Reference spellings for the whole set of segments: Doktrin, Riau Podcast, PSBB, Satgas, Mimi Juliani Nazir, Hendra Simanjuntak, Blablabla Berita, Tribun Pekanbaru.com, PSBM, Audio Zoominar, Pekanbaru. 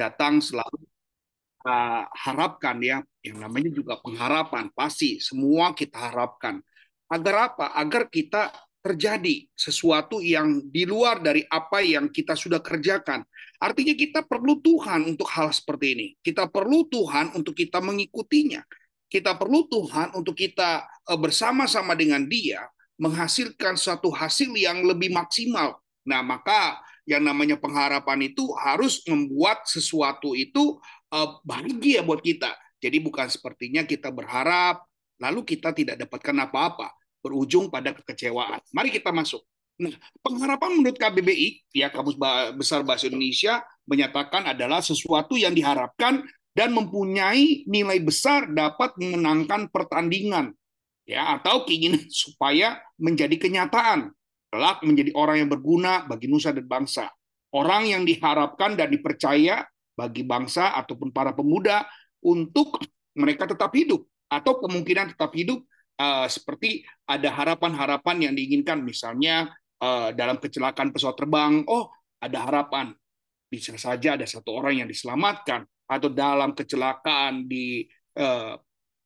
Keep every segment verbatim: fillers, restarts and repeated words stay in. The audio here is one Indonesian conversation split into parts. datang selalu uh, harapkan ya, yang namanya juga pengharapan, pasti semua kita harapkan. Agar apa? Agar kita terjadi sesuatu yang di luar dari apa yang kita sudah kerjakan. Artinya kita perlu Tuhan untuk hal seperti ini. Kita perlu Tuhan untuk kita mengikutinya. Kita perlu Tuhan untuk kita bersama-sama dengan Dia menghasilkan suatu hasil yang lebih maksimal. Nah, maka yang namanya pengharapan itu harus membuat sesuatu itu bahagia buat kita. Jadi bukan sepertinya kita berharap, lalu kita tidak dapatkan apa-apa, berujung pada kekecewaan. Mari kita masuk. Nah, pengharapan menurut K B B I, ya, Kamus Besar Bahasa Indonesia, menyatakan adalah sesuatu yang diharapkan dan mempunyai nilai besar dapat memenangkan pertandingan, ya, atau keinginan supaya menjadi kenyataan, kelak menjadi orang yang berguna bagi nusa dan bangsa. Orang yang diharapkan dan dipercaya bagi bangsa ataupun para pemuda untuk mereka tetap hidup, atau kemungkinan tetap hidup. Uh, seperti ada harapan-harapan yang diinginkan, misalnya uh, dalam kecelakaan pesawat terbang, oh ada harapan, bisa saja ada satu orang yang diselamatkan, atau dalam kecelakaan di uh,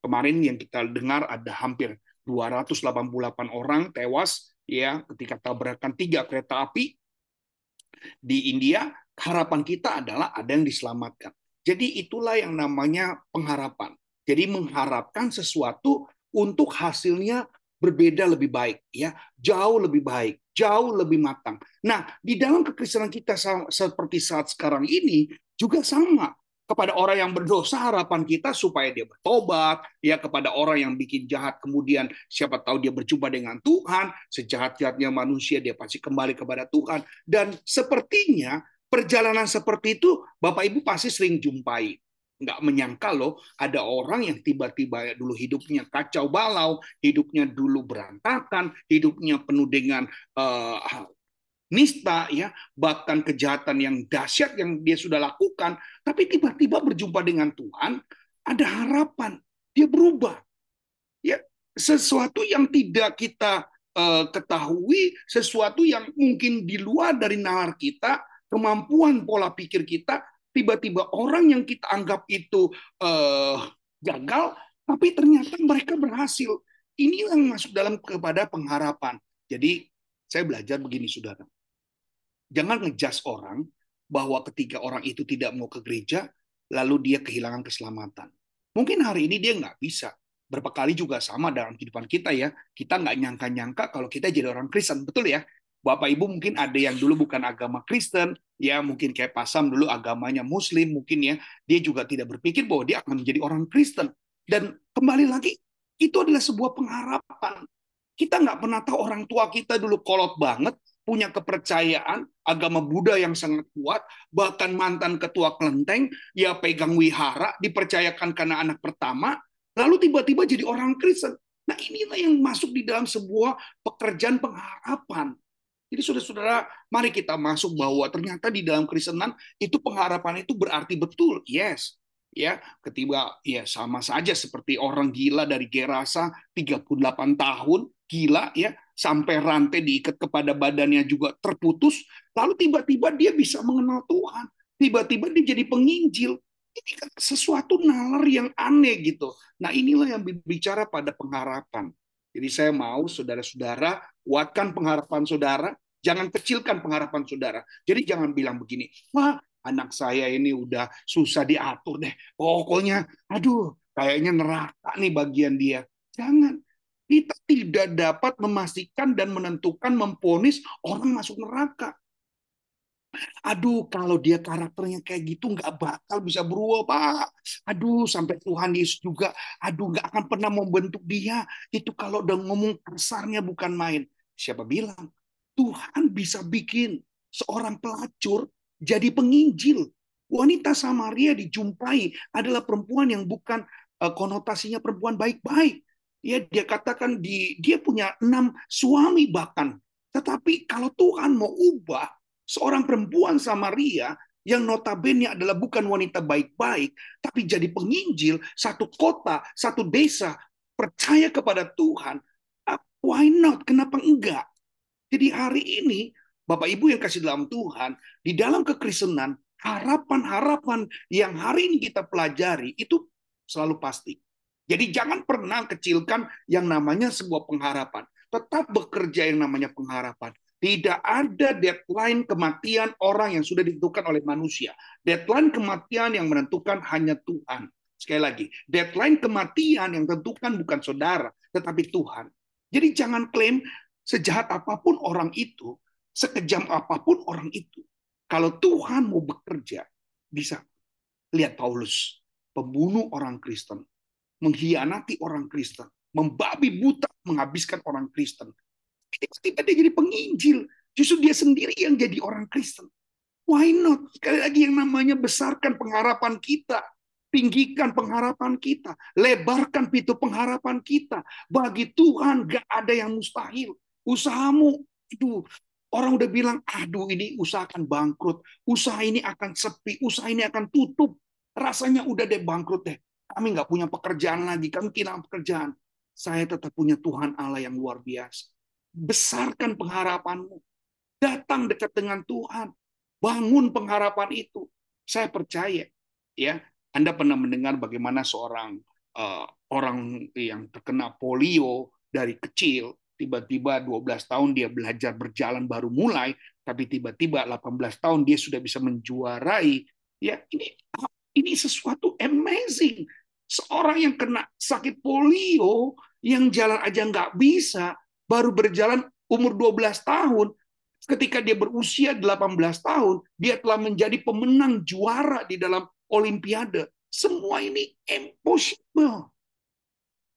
kemarin yang kita dengar ada hampir dua ratus delapan puluh delapan orang tewas ya ketika tabrakan tiga kereta api di India. Harapan kita adalah ada yang diselamatkan. Jadi itulah yang namanya pengharapan. Jadi mengharapkan sesuatu untuk hasilnya berbeda lebih baik, ya, jauh lebih baik, jauh lebih matang. Nah, di dalam kekristenan kita seperti saat sekarang ini juga sama. Kepada orang yang berdosa harapan kita supaya dia bertobat, ya, kepada orang yang bikin jahat kemudian siapa tahu dia berjumpa dengan Tuhan, sejahat-jahatnya manusia dia pasti kembali kepada Tuhan. Dan sepertinya perjalanan seperti itu Bapak Ibu pasti sering jumpai. Nggak menyangka loh, ada orang yang tiba-tiba dulu hidupnya kacau balau, hidupnya dulu berantakan, hidupnya penuh dengan uh, nista, ya, bahkan kejahatan yang dahsyat yang dia sudah lakukan, tapi tiba-tiba berjumpa dengan Tuhan, ada harapan, dia berubah. Ya, sesuatu yang tidak kita uh, ketahui, sesuatu yang mungkin di luar dari nalar kita, kemampuan pola pikir kita, tiba-tiba orang yang kita anggap itu eh, gagal, tapi ternyata mereka berhasil. Ini yang masuk dalam kepada pengharapan. Jadi saya belajar begini, saudara. Jangan ngejudge orang bahwa ketika orang itu tidak mau ke gereja, lalu dia kehilangan keselamatan. Mungkin hari ini dia nggak bisa. Berapa kali juga sama dalam kehidupan kita ya. Kita nggak nyangka-nyangka kalau kita jadi orang Kristen, betul ya? Bapak Ibu mungkin ada yang dulu bukan agama Kristen, ya mungkin kayak Pasam dulu agamanya Muslim mungkin ya, dia juga tidak berpikir bahwa dia akan menjadi orang Kristen. Dan kembali lagi, itu adalah sebuah pengharapan. Kita nggak pernah tahu orang tua kita dulu kolot banget, punya kepercayaan, agama Buddha yang sangat kuat, bahkan mantan ketua kelenteng, ya pegang wihara, dipercayakan karena anak pertama, lalu tiba-tiba jadi orang Kristen. Nah inilah yang masuk di dalam sebuah pekerjaan pengharapan. Jadi saudara-saudara, mari kita masuk bahwa ternyata di dalam Kristenan itu pengharapan itu berarti betul, yes, ya. Ketiba ya sama saja seperti orang gila dari Gerasa tiga puluh delapan tahun gila ya, sampai rantai diikat kepada badannya juga terputus, lalu tiba-tiba dia bisa mengenal Tuhan, tiba-tiba dia jadi penginjil. Ini kan sesuatu nalar yang aneh gitu. Nah inilah yang berbicara pada pengharapan. Jadi saya mau saudara-saudara kuatkan pengharapan saudara, jangan kecilkan pengharapan saudara. Jadi jangan bilang begini, wah anak saya ini udah susah diatur deh, pokoknya aduh kayaknya neraka nih bagian dia. Jangan, kita tidak dapat memastikan dan menentukan memponis orang masuk neraka. Aduh kalau dia karakternya kayak gitu nggak bakal bisa berubah Pak. Aduh sampai Tuhan Yesus juga aduh nggak akan pernah membentuk dia. Itu kalau udah ngomong kasarnya bukan main. Siapa bilang Tuhan bisa bikin seorang pelacur jadi penginjil? Wanita Samaria dijumpai adalah perempuan yang bukan konotasinya perempuan baik-baik. Ya dia katakan di, dia punya enam suami bahkan. Tetapi kalau Tuhan mau ubah seorang perempuan Samaria yang notabene adalah bukan wanita baik-baik, tapi jadi penginjil, satu kota, satu desa, percaya kepada Tuhan, why not? Kenapa enggak? Jadi hari ini, Bapak Ibu yang kasih dalam Tuhan, di dalam kekristenan, harapan-harapan yang hari ini kita pelajari itu selalu pasti. Jadi jangan pernah kecilkan yang namanya sebuah pengharapan. Tetap bekerja yang namanya pengharapan. Tidak ada deadline kematian orang yang sudah ditentukan oleh manusia. Deadline kematian yang menentukan hanya Tuhan. Sekali lagi, deadline kematian yang tentukan bukan saudara, tetapi Tuhan. Jadi jangan klaim sejahat apapun orang itu, sekejam apapun orang itu. Kalau Tuhan mau bekerja, bisa. Lihat Paulus, pembunuh orang Kristen, mengkhianati orang Kristen, membabi buta, menghabiskan orang Kristen. Tiba-tiba dia jadi penginjil. Justru dia sendiri yang jadi orang Kristen. Why not? Sekali lagi yang namanya besarkan pengharapan kita. Tinggikan pengharapan kita. Lebarkan pintu pengharapan kita. Bagi Tuhan gak ada yang mustahil. Usahamu, aduh, orang udah bilang, aduh ini usaha akan bangkrut. Usaha ini akan sepi. Usaha ini akan tutup. Rasanya udah deh bangkrut deh. Kami gak punya pekerjaan lagi. Kami kehilangan pekerjaan. Saya tetap punya Tuhan Allah yang luar biasa. Besarkan pengharapanmu. Datang dekat dengan Tuhan. Bangun pengharapan itu. Saya percaya. Ya, Anda pernah mendengar bagaimana seorang uh, orang yang terkena polio dari kecil, tiba-tiba dua belas tahun dia belajar berjalan baru mulai, tapi tiba-tiba delapan belas tahun dia sudah bisa menjuarai. Ya, ini ini sesuatu amazing. Seorang yang kena sakit polio, yang jalan aja nggak bisa, baru berjalan umur dua belas tahun, ketika dia berusia delapan belas tahun, dia telah menjadi pemenang juara di dalam Olimpiade. Semua ini impossible.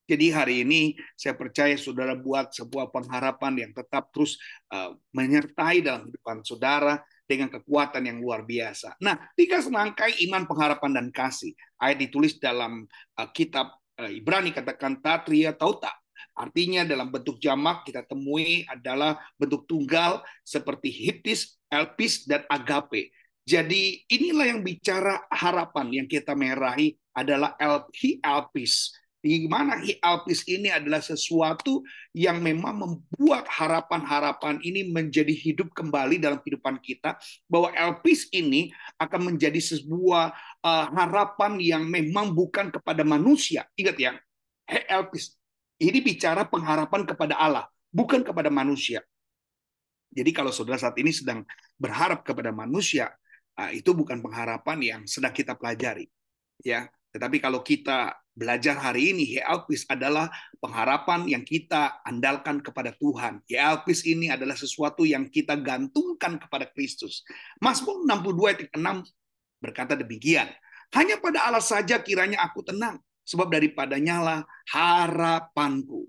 Jadi hari ini saya percaya saudara buat sebuah pengharapan yang tetap terus uh, menyertai dalam kehidupan saudara dengan kekuatan yang luar biasa. Nah, tiga serangkai iman, pengharapan, dan kasih. Ayat ditulis dalam uh, kitab uh, Ibrani, katakan tatria tauta. Artinya dalam bentuk jamak kita temui adalah bentuk tunggal seperti hiptis, elpis, dan agape. Jadi inilah yang bicara harapan yang kita meraih adalah hi elpis. Di mana hi elpis ini adalah sesuatu yang memang membuat harapan-harapan ini menjadi hidup kembali dalam kehidupan kita. Bahwa elpis ini akan menjadi sebuah uh, harapan yang memang bukan kepada manusia. Ingat ya, hi elpis. Ini bicara pengharapan kepada Allah, bukan kepada manusia. Jadi kalau saudara saat ini sedang berharap kepada manusia, itu bukan pengharapan yang sedang kita pelajari. Ya, tetapi kalau kita belajar hari ini, Helpis adalah pengharapan yang kita andalkan kepada Tuhan. Helpis ini adalah sesuatu yang kita gantungkan kepada Kristus. Mazmur enam puluh dua ayat enam berkata demikian, hanya pada Allah saja kiranya aku tenang. Sebab daripadanya lah harapanku.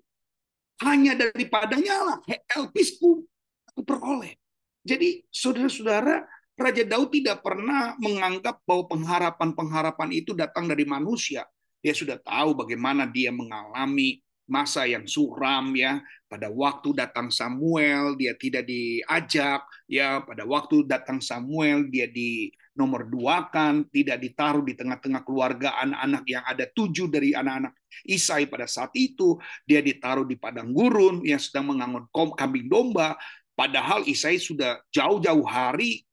Hanya daripadanya lah helpisku aku peroleh. Jadi saudara-saudara, Raja Daud tidak pernah menganggap bahwa pengharapan-pengharapan itu datang dari manusia. Dia sudah tahu bagaimana dia mengalami masa yang suram ya. Pada waktu datang Samuel dia tidak diajak ya. Pada waktu datang Samuel dia di nomor dua kan, tidak ditaruh di tengah-tengah keluarga anak-anak yang ada tujuh dari anak-anak Isai pada saat itu. Dia ditaruh di padang gurun yang sedang mengangon kambing domba. Padahal Isai sudah jauh-jauh hari,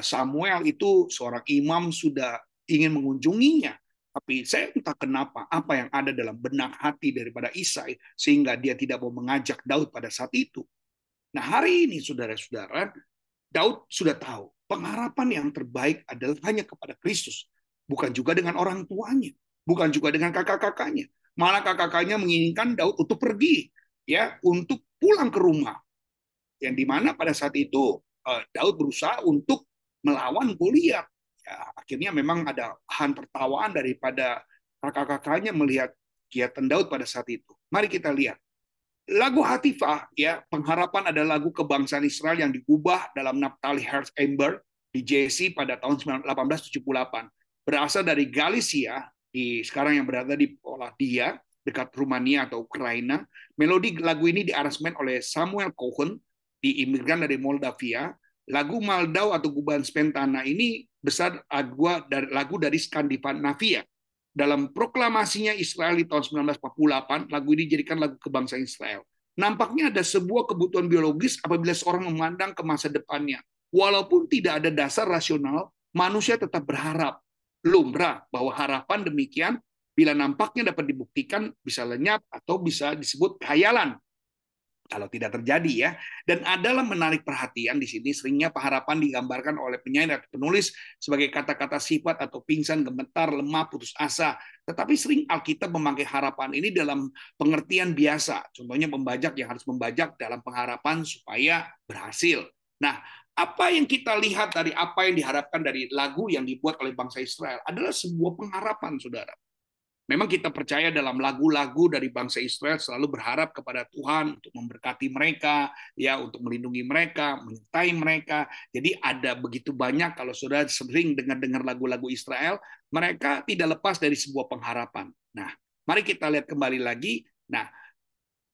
Samuel itu seorang imam sudah ingin mengunjunginya. Tapi saya entah kenapa, apa yang ada dalam benak hati daripada Isai, sehingga dia tidak mau mengajak Daud pada saat itu. Nah hari ini saudara-saudara, Daud sudah tahu. Pengharapan yang terbaik adalah hanya kepada Kristus. Bukan juga dengan orang tuanya. Bukan juga dengan kakak-kakaknya. Malah kakak-kakaknya menginginkan Daud untuk pergi. Ya, untuk pulang ke rumah. Yang dimana pada saat itu Daud berusaha untuk melawan Goliat. Ya, akhirnya memang ada han tertawaan daripada kakak-kakaknya melihat kegiatan Daud pada saat itu. Mari kita lihat. Lagu Hatifah, ya, pengharapan adalah lagu kebangsaan Israel yang diubah dalam Naphtali Heart Amber di Jesse pada tahun delapan belas tujuh puluh delapan. Berasal dari Galicia, di, sekarang yang berada di Polandia, dekat Rumania atau Ukraina. Melodi lagu ini diaransemen oleh Samuel Cohen, diimigran dari Moldavia. Lagu Moldau atau Guban Spentana ini besar lagu dari Skandinavia. Dalam proklamasinya Israel di tahun seribu sembilan ratus empat puluh delapan, lagu ini dijadikan lagu kebangsaan Israel. Nampaknya ada sebuah kebutuhan biologis apabila seorang memandang ke masa depannya. Walaupun tidak ada dasar rasional, manusia tetap berharap lumrah bahwa harapan demikian bila nampaknya dapat dibuktikan bisa lenyap atau bisa disebut khayalan kalau tidak terjadi ya. Dan adalah menarik perhatian di sini seringnya harapan digambarkan oleh penyair atau penulis sebagai kata-kata sifat atau pingsan, gemetar, lemah, putus asa. Tetapi sering Alkitab memakai harapan ini dalam pengertian biasa. Contohnya pembajak yang harus membajak dalam pengharapan supaya berhasil. Nah, apa yang kita lihat dari apa yang diharapkan dari lagu yang dibuat oleh bangsa Israel adalah sebuah pengharapan, saudara. Memang kita percaya dalam lagu-lagu dari bangsa Israel selalu berharap kepada Tuhan untuk memberkati mereka, ya, untuk melindungi mereka, menyertai mereka. Jadi ada begitu banyak kalau saudara sering dengar-dengar lagu-lagu Israel, mereka tidak lepas dari sebuah pengharapan. Nah, mari kita lihat kembali lagi. Nah,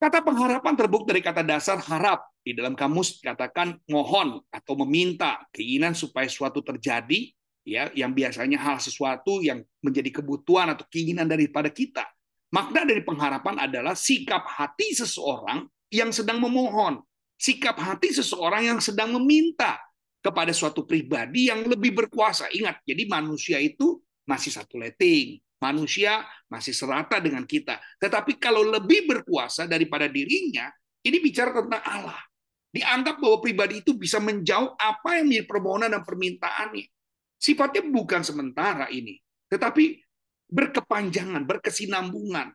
kata pengharapan terbukti dari kata dasar harap. Di dalam kamus dikatakan mohon atau meminta, keinginan supaya suatu terjadi. Ya, yang biasanya hal sesuatu yang menjadi kebutuhan atau keinginan daripada kita. Makna dari pengharapan adalah sikap hati seseorang yang sedang memohon, sikap hati seseorang yang sedang meminta kepada suatu pribadi yang lebih berkuasa. Ingat, jadi manusia itu masih satu leting, manusia masih serata dengan kita. Tetapi kalau lebih berkuasa daripada dirinya, ini bicara tentang Allah. Dianggap bahwa pribadi itu bisa menjauh apa yang menjadi permohonan dan permintaannya. Sifatnya bukan sementara ini, tetapi berkepanjangan, berkesinambungan.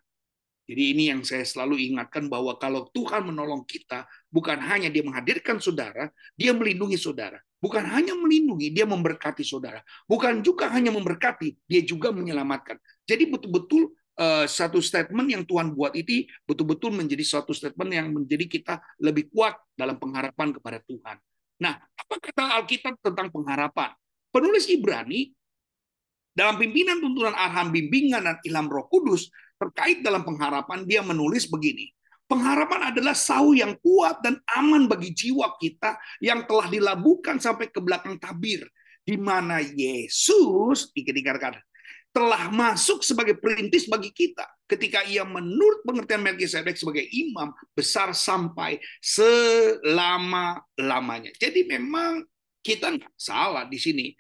Jadi ini yang saya selalu ingatkan bahwa kalau Tuhan menolong kita, bukan hanya dia menghadirkan saudara, dia melindungi saudara. Bukan hanya melindungi, dia memberkati saudara. Bukan juga hanya memberkati, dia juga menyelamatkan. Jadi betul-betul uh, satu statement yang Tuhan buat ini, betul-betul menjadi suatu statement yang menjadi kita lebih kuat dalam pengharapan kepada Tuhan. Nah, apa kata Alkitab tentang pengharapan? Penulis Ibrani dalam pimpinan tuntunan Arham bimbingan dan ilham Roh Kudus terkait dalam pengharapan dia menulis begini. Pengharapan adalah sau yang kuat dan aman bagi jiwa kita yang telah dilabuhkan sampai ke belakang tabir di mana Yesus dikatakan telah masuk sebagai perintis bagi kita ketika ia menurut pengertian Melkisedek sebagai imam besar sampai selama-lamanya. Jadi memang kita nggak salah di sini.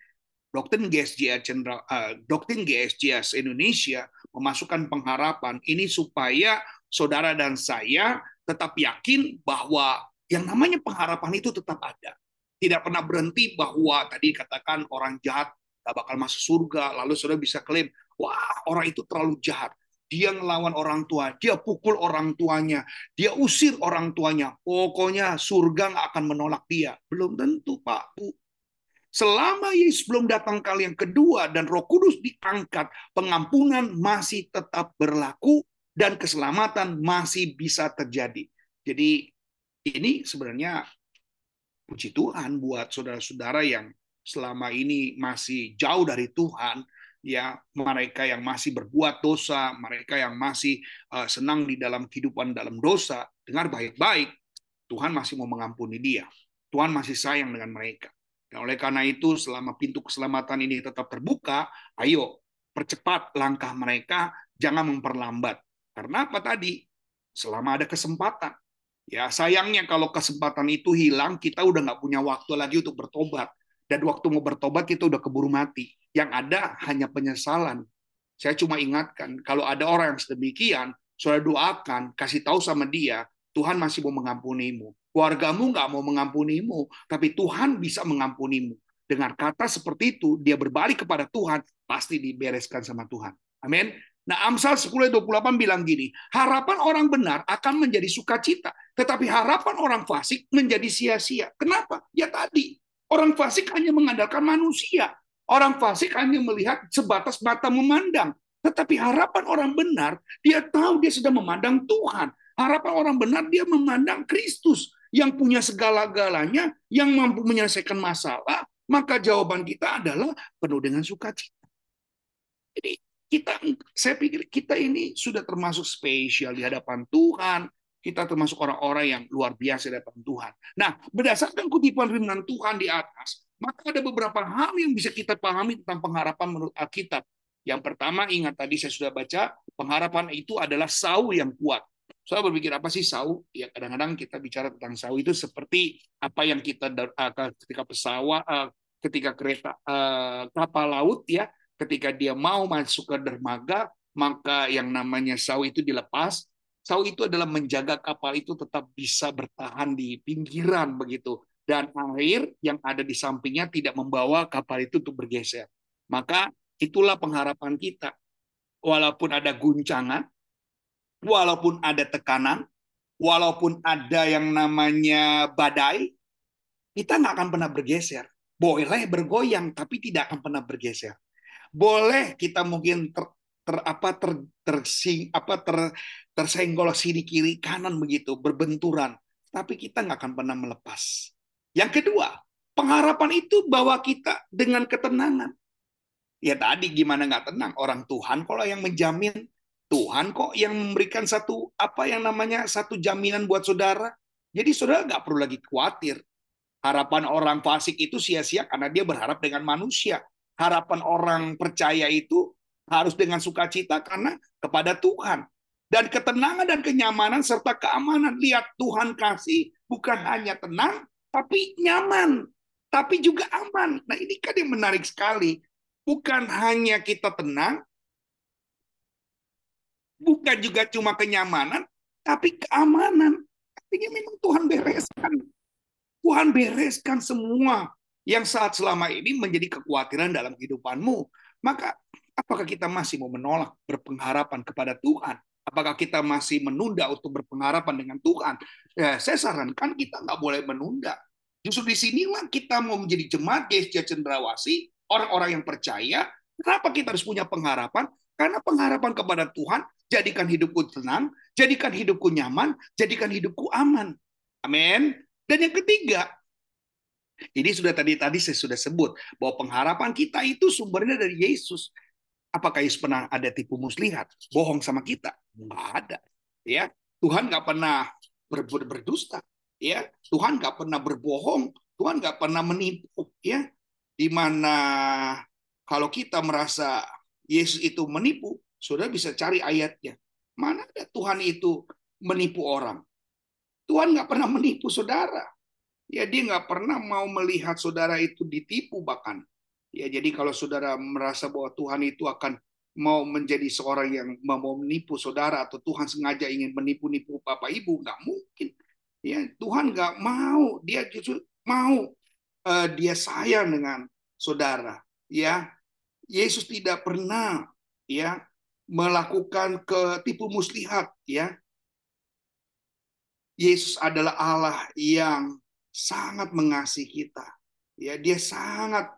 Doktrin G S J S General, uh, Doktrin G S J S Indonesia memasukkan pengharapan ini supaya saudara dan saya tetap yakin bahwa yang namanya pengharapan itu tetap ada, tidak pernah berhenti. Bahwa tadi katakan orang jahat gak bakal masuk surga, lalu saudara bisa klaim, wah orang itu terlalu jahat, dia ngelawan orang tua, dia pukul orang tuanya, dia usir orang tuanya, pokoknya surga gak akan menolak dia. Belum tentu, Pak Bu. Selama Yesus belum datang kali yang kedua dan Roh Kudus diangkat, pengampunan masih tetap berlaku dan keselamatan masih bisa terjadi. Jadi ini sebenarnya puji Tuhan buat saudara-saudara yang selama ini masih jauh dari Tuhan, ya, mereka yang masih berbuat dosa, mereka yang masih uh, senang di dalam kehidupan dalam dosa. Dengar baik-baik, Tuhan masih mau mengampuni dia. Tuhan masih sayang dengan mereka. Dan oleh karena itu, selama pintu keselamatan ini tetap terbuka, ayo percepat langkah mereka, jangan memperlambat. Karena apa tadi? Selama ada kesempatan. Ya, sayangnya kalau kesempatan itu hilang, kita udah nggak punya waktu lagi untuk bertobat. Dan waktu mau bertobat, kita udah keburu mati. Yang ada hanya penyesalan. Saya cuma ingatkan, kalau ada orang yang sedemikian, saudara doakan, kasih tahu sama dia, Tuhan masih mau mengampunimu. Keluargamu nggak mau mengampunimu, tapi Tuhan bisa mengampunimu. Dengan kata seperti itu, dia berbalik kepada Tuhan, pasti dibereskan sama Tuhan. Amin. Nah, Amsal sepuluh ayat dua puluh delapan bilang gini, harapan orang benar akan menjadi sukacita, tetapi harapan orang fasik menjadi sia-sia. Kenapa? Ya tadi, orang fasik hanya mengandalkan manusia. Orang fasik hanya melihat sebatas mata memandang. Tetapi harapan orang benar, dia tahu dia sedang memandang Tuhan. Harapan orang benar, dia memandang Kristus yang punya segala-galanya, yang mampu menyelesaikan masalah, maka jawaban kita adalah penuh dengan sukacita. Jadi kita, saya pikir kita ini sudah termasuk spesial di hadapan Tuhan, kita termasuk orang-orang yang luar biasa di hadapan Tuhan. Nah, berdasarkan kutipan firman Tuhan di atas, maka ada beberapa hal yang bisa kita pahami tentang pengharapan menurut Alkitab. Yang pertama, ingat tadi saya sudah baca, pengharapan itu adalah sau yang kuat. Saya berpikir, apa sih sau? Ya, kadang-kadang kita bicara tentang sau itu seperti apa yang kita ketika pesawat, ketika kereta eh, kapal laut ya, ketika dia mau masuk ke dermaga, maka yang namanya sau itu dilepas. Sau itu adalah menjaga kapal itu tetap bisa bertahan di pinggiran begitu, dan air yang ada di sampingnya tidak membawa kapal itu untuk bergeser. Maka itulah pengharapan kita. Walaupun ada guncangan, walaupun ada tekanan, walaupun ada yang namanya badai, kita nggak akan pernah bergeser. Boleh bergoyang, tapi tidak akan pernah bergeser. Boleh kita mungkin ter, ter, apa, ter, tersing, apa, ter, tersenggol sini kiri kanan begitu, berbenturan, tapi kita nggak akan pernah melepas. Yang kedua, pengharapan itu bawa kita dengan ketenangan. Ya tadi gimana nggak tenang? Orang Tuhan kalau yang menjamin, Tuhan kok yang memberikan satu apa yang namanya satu jaminan buat saudara. Jadi saudara nggak perlu lagi khawatir. Harapan orang fasik itu sia-sia karena dia berharap dengan manusia. Harapan orang percaya itu harus dengan sukacita karena kepada Tuhan. Dan ketenangan dan kenyamanan serta keamanan. Lihat, Tuhan kasih bukan hanya tenang, tapi nyaman, tapi juga aman. Nah ini kan yang menarik sekali. Bukan hanya kita tenang, bukan juga cuma kenyamanan, tapi keamanan. Artinya memang Tuhan bereskan. Tuhan bereskan semua yang saat selama ini menjadi kekhawatiran dalam kehidupanmu. Maka apakah kita masih mau menolak berpengharapan kepada Tuhan? Apakah kita masih menunda untuk berpengharapan dengan Tuhan? Ya, saya sarankan kita nggak boleh menunda. Justru di sinilah kita mau menjadi jemaat Gereja Cendrawasih, orang-orang yang percaya. Kenapa kita harus punya pengharapan? Karena pengharapan kepada Tuhan, jadikan hidupku tenang, jadikan hidupku nyaman, jadikan hidupku aman. Amin. Dan yang ketiga, ini sudah tadi tadi saya sudah sebut, bahwa pengharapan kita itu sumbernya dari Yesus. Apakah Yesus pernah ada tipu muslihat? Bohong sama kita? Nggak ada. Ya, Tuhan nggak pernah ber- ber- berdusta. Ya, Tuhan nggak pernah berbohong. Tuhan nggak pernah menipu. Ya, di mana kalau kita merasa Yesus itu menipu, saudara bisa cari ayatnya. Mana ada Tuhan itu menipu orang? Tuhan nggak pernah menipu saudara. Ya, dia nggak pernah mau melihat saudara itu ditipu bahkan. Ya, jadi kalau saudara merasa bahwa Tuhan itu akan mau menjadi seorang yang mau menipu saudara, atau Tuhan sengaja ingin menipu-nipu Bapak Ibu, nggak mungkin. Ya, Tuhan nggak mau. Dia justru mau. Dia sayang dengan saudara, ya. Yesus tidak pernah, ya, melakukan ketipu muslihat, ya. Yesus adalah Allah yang sangat mengasihi kita, ya. Dia sangat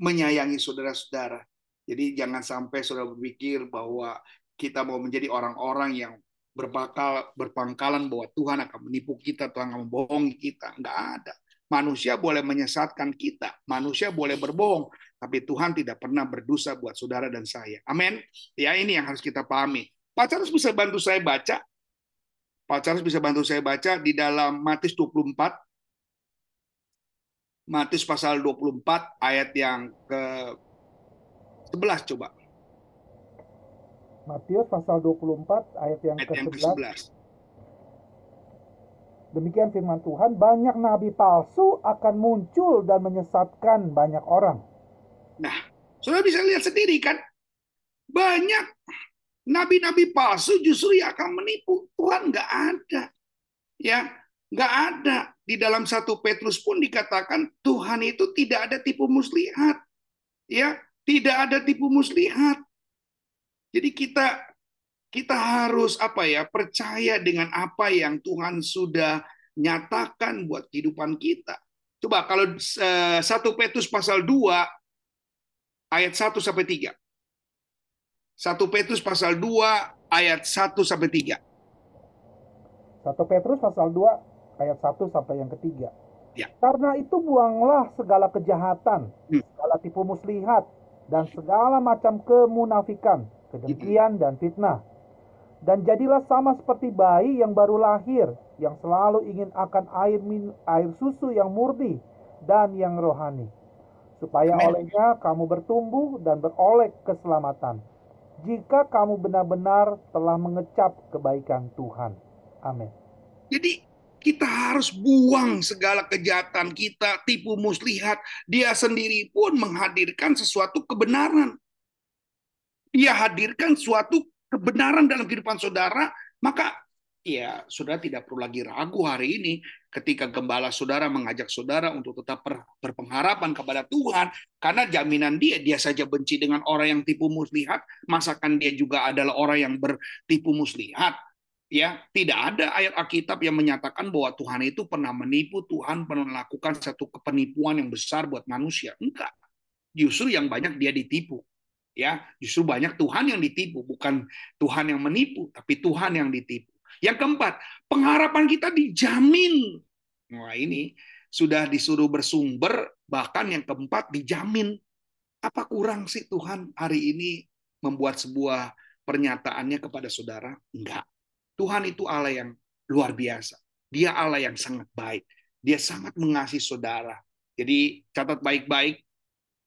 menyayangi saudara-saudara. Jadi jangan sampai saudara berpikir bahwa kita mau menjadi orang-orang yang berbakal berpangkalan bahwa Tuhan akan menipu kita, Tuhan akan membohongi kita. Nggak ada. Manusia boleh menyesatkan kita. Manusia boleh berbohong. Tapi Tuhan tidak pernah berdosa buat saudara dan saya. Amin. Ya, ini yang harus kita pahami. Pak Charles bisa bantu saya baca. Pak Charles bisa bantu saya baca di dalam Matius dua puluh empat. Matius pasal dua puluh empat ayat yang ke sebelas coba. Matius pasal dua puluh empat ayat yang ke sebelas. Demikian firman Tuhan, banyak nabi palsu akan muncul dan menyesatkan banyak orang. Nah, saudara bisa lihat sendiri kan? Banyak nabi-nabi palsu justru yang akan menipu. Tuhan nggak ada. Ya, nggak ada. Di dalam satu Petrus pun dikatakan Tuhan itu tidak ada tipu muslihat. Ya, tidak ada tipu muslihat. Jadi kita Kita harus apa ya percaya dengan apa yang Tuhan sudah nyatakan buat kehidupan kita. Coba kalau satu Petrus pasal dua ayat satu sampai tiga. satu Petrus pasal dua ayat satu sampai tiga. satu Petrus pasal dua ayat satu sampai yang ketiga. Ya. Karena itu buanglah segala kejahatan, hmm. segala tipu muslihat, dan segala macam kemunafikan, kedengkian hmm. dan fitnah. Dan jadilah sama seperti bayi yang baru lahir, yang selalu ingin akan air min, air susu yang murni dan yang rohani, supaya Amen. Olehnya kamu bertumbuh dan beroleh keselamatan, jika kamu benar-benar telah mengecap kebaikan Tuhan. Amin. Jadi Kita harus buang segala kejahatan kita, tipu muslihat. Dia sendiri pun menghadirkan sesuatu kebenaran. Dia hadirkan suatu kebenaran dalam kehidupan saudara, maka ya saudara tidak perlu lagi ragu hari ini ketika gembala saudara mengajak saudara untuk tetap berpengharapan kepada Tuhan, karena jaminan dia, dia saja benci dengan orang yang tipu muslihat, masakan dia juga adalah orang yang bertipu muslihat. Ya, tidak ada ayat Alkitab yang menyatakan bahwa Tuhan itu pernah menipu, Tuhan pernah melakukan satu kepenipuan yang besar buat manusia. Enggak. Justru yang banyak dia ditipu. Ya, justru banyak Tuhan yang ditipu, bukan Tuhan yang menipu, tapi Tuhan yang ditipu. Yang keempat, pengharapan kita dijamin. Nah, ini sudah disuruh bersumber, bahkan yang keempat dijamin. Apa kurang sih Tuhan hari ini membuat sebuah pernyataannya kepada saudara? Enggak. Tuhan itu Allah yang luar biasa. Dia Allah yang sangat baik. Dia sangat mengasihi saudara. Jadi catat baik-baik,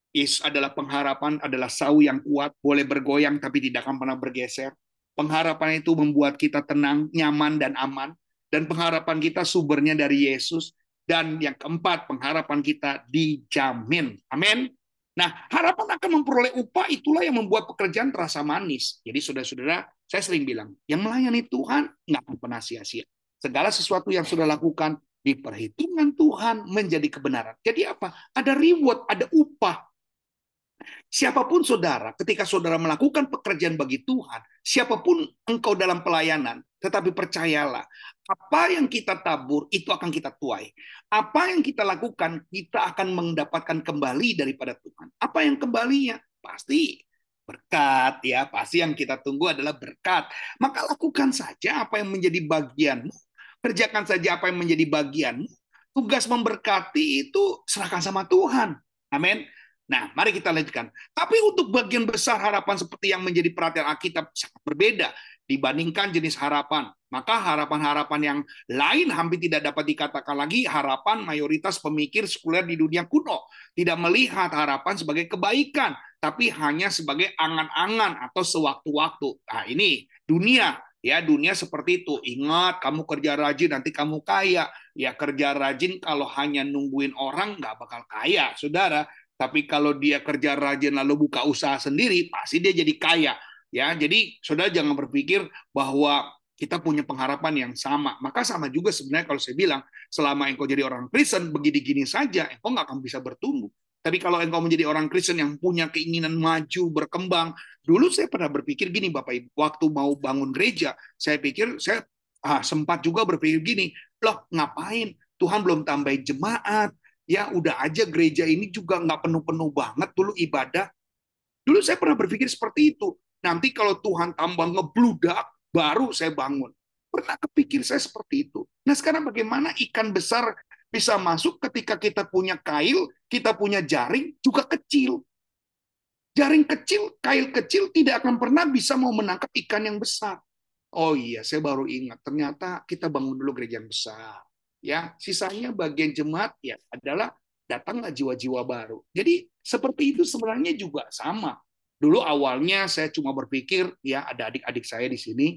Yesus adalah pengharapan, adalah sau yang kuat, boleh bergoyang tapi tidak akan pernah bergeser. Pengharapan itu membuat kita tenang, nyaman, dan aman. Dan pengharapan kita sumbernya dari Yesus. Dan yang keempat, pengharapan kita dijamin. Amin. Nah, harapan akan memperoleh upah itulah yang membuat pekerjaan terasa manis. Jadi saudara-saudara, saya sering bilang, yang melayani Tuhan nggak pernah sia-sia. Segala sesuatu yang sudah lakukan di perhitungan Tuhan menjadi kebenaran. Jadi apa? Ada reward, ada upah. Siapapun saudara, ketika saudara melakukan pekerjaan bagi Tuhan, siapapun engkau dalam pelayanan, tetapi percayalah, apa yang kita tabur, itu akan kita tuai. Apa yang kita lakukan, kita akan mendapatkan kembali daripada Tuhan. Apa yang kembalinya? Pasti berkat, ya, pasti yang kita tunggu adalah berkat. Maka lakukan saja apa yang menjadi bagianmu, kerjakan saja apa yang menjadi bagianmu. Tugas memberkati itu serahkan sama Tuhan. Amin. Nah, mari kita lanjutkan. Tapi untuk bagian besar harapan seperti yang menjadi perhatian Alkitab sangat berbeda dibandingkan jenis harapan. Maka harapan-harapan yang lain hampir tidak dapat dikatakan lagi harapan mayoritas pemikir sekuler di dunia kuno. Tidak melihat harapan sebagai kebaikan, tapi hanya sebagai angan-angan atau sewaktu-waktu. Nah, ini dunia. Ya, dunia seperti itu. Ingat, kamu kerja rajin, nanti kamu kaya. Ya, kerja rajin kalau hanya nungguin orang, nggak bakal kaya, saudara. Tapi kalau dia kerja rajin lalu buka usaha sendiri, pasti dia jadi kaya. Ya, jadi saudara jangan berpikir bahwa kita punya pengharapan yang sama. Maka sama juga sebenarnya kalau saya bilang, selama engkau jadi orang Kristen, begini-gini saja, engkau nggak akan bisa bertumbuh. Tapi kalau engkau menjadi orang Kristen yang punya keinginan maju, berkembang, dulu saya pernah berpikir gini, Bapak Ibu, waktu mau bangun gereja, saya pikir, saya ah, sempat juga berpikir gini, loh ngapain, Tuhan belum tambah jemaat, ya udah aja gereja ini juga nggak penuh-penuh banget dulu ibadah. Dulu saya pernah berpikir seperti itu. Nanti kalau Tuhan tambah ngebludak, baru saya bangun. Pernah kepikir saya seperti itu. Nah sekarang bagaimana ikan besar bisa masuk ketika kita punya kail, kita punya jaring juga kecil. Jaring kecil, kail kecil tidak akan pernah bisa mau menangkap ikan yang besar. Oh iya, saya baru ingat. Ternyata kita bangun dulu gereja yang besar. Ya, sisanya bagian jemaat ya adalah datanglah jiwa-jiwa baru. Jadi seperti itu sebenarnya juga sama. Dulu awalnya saya cuma berpikir ya ada adik-adik saya di sini,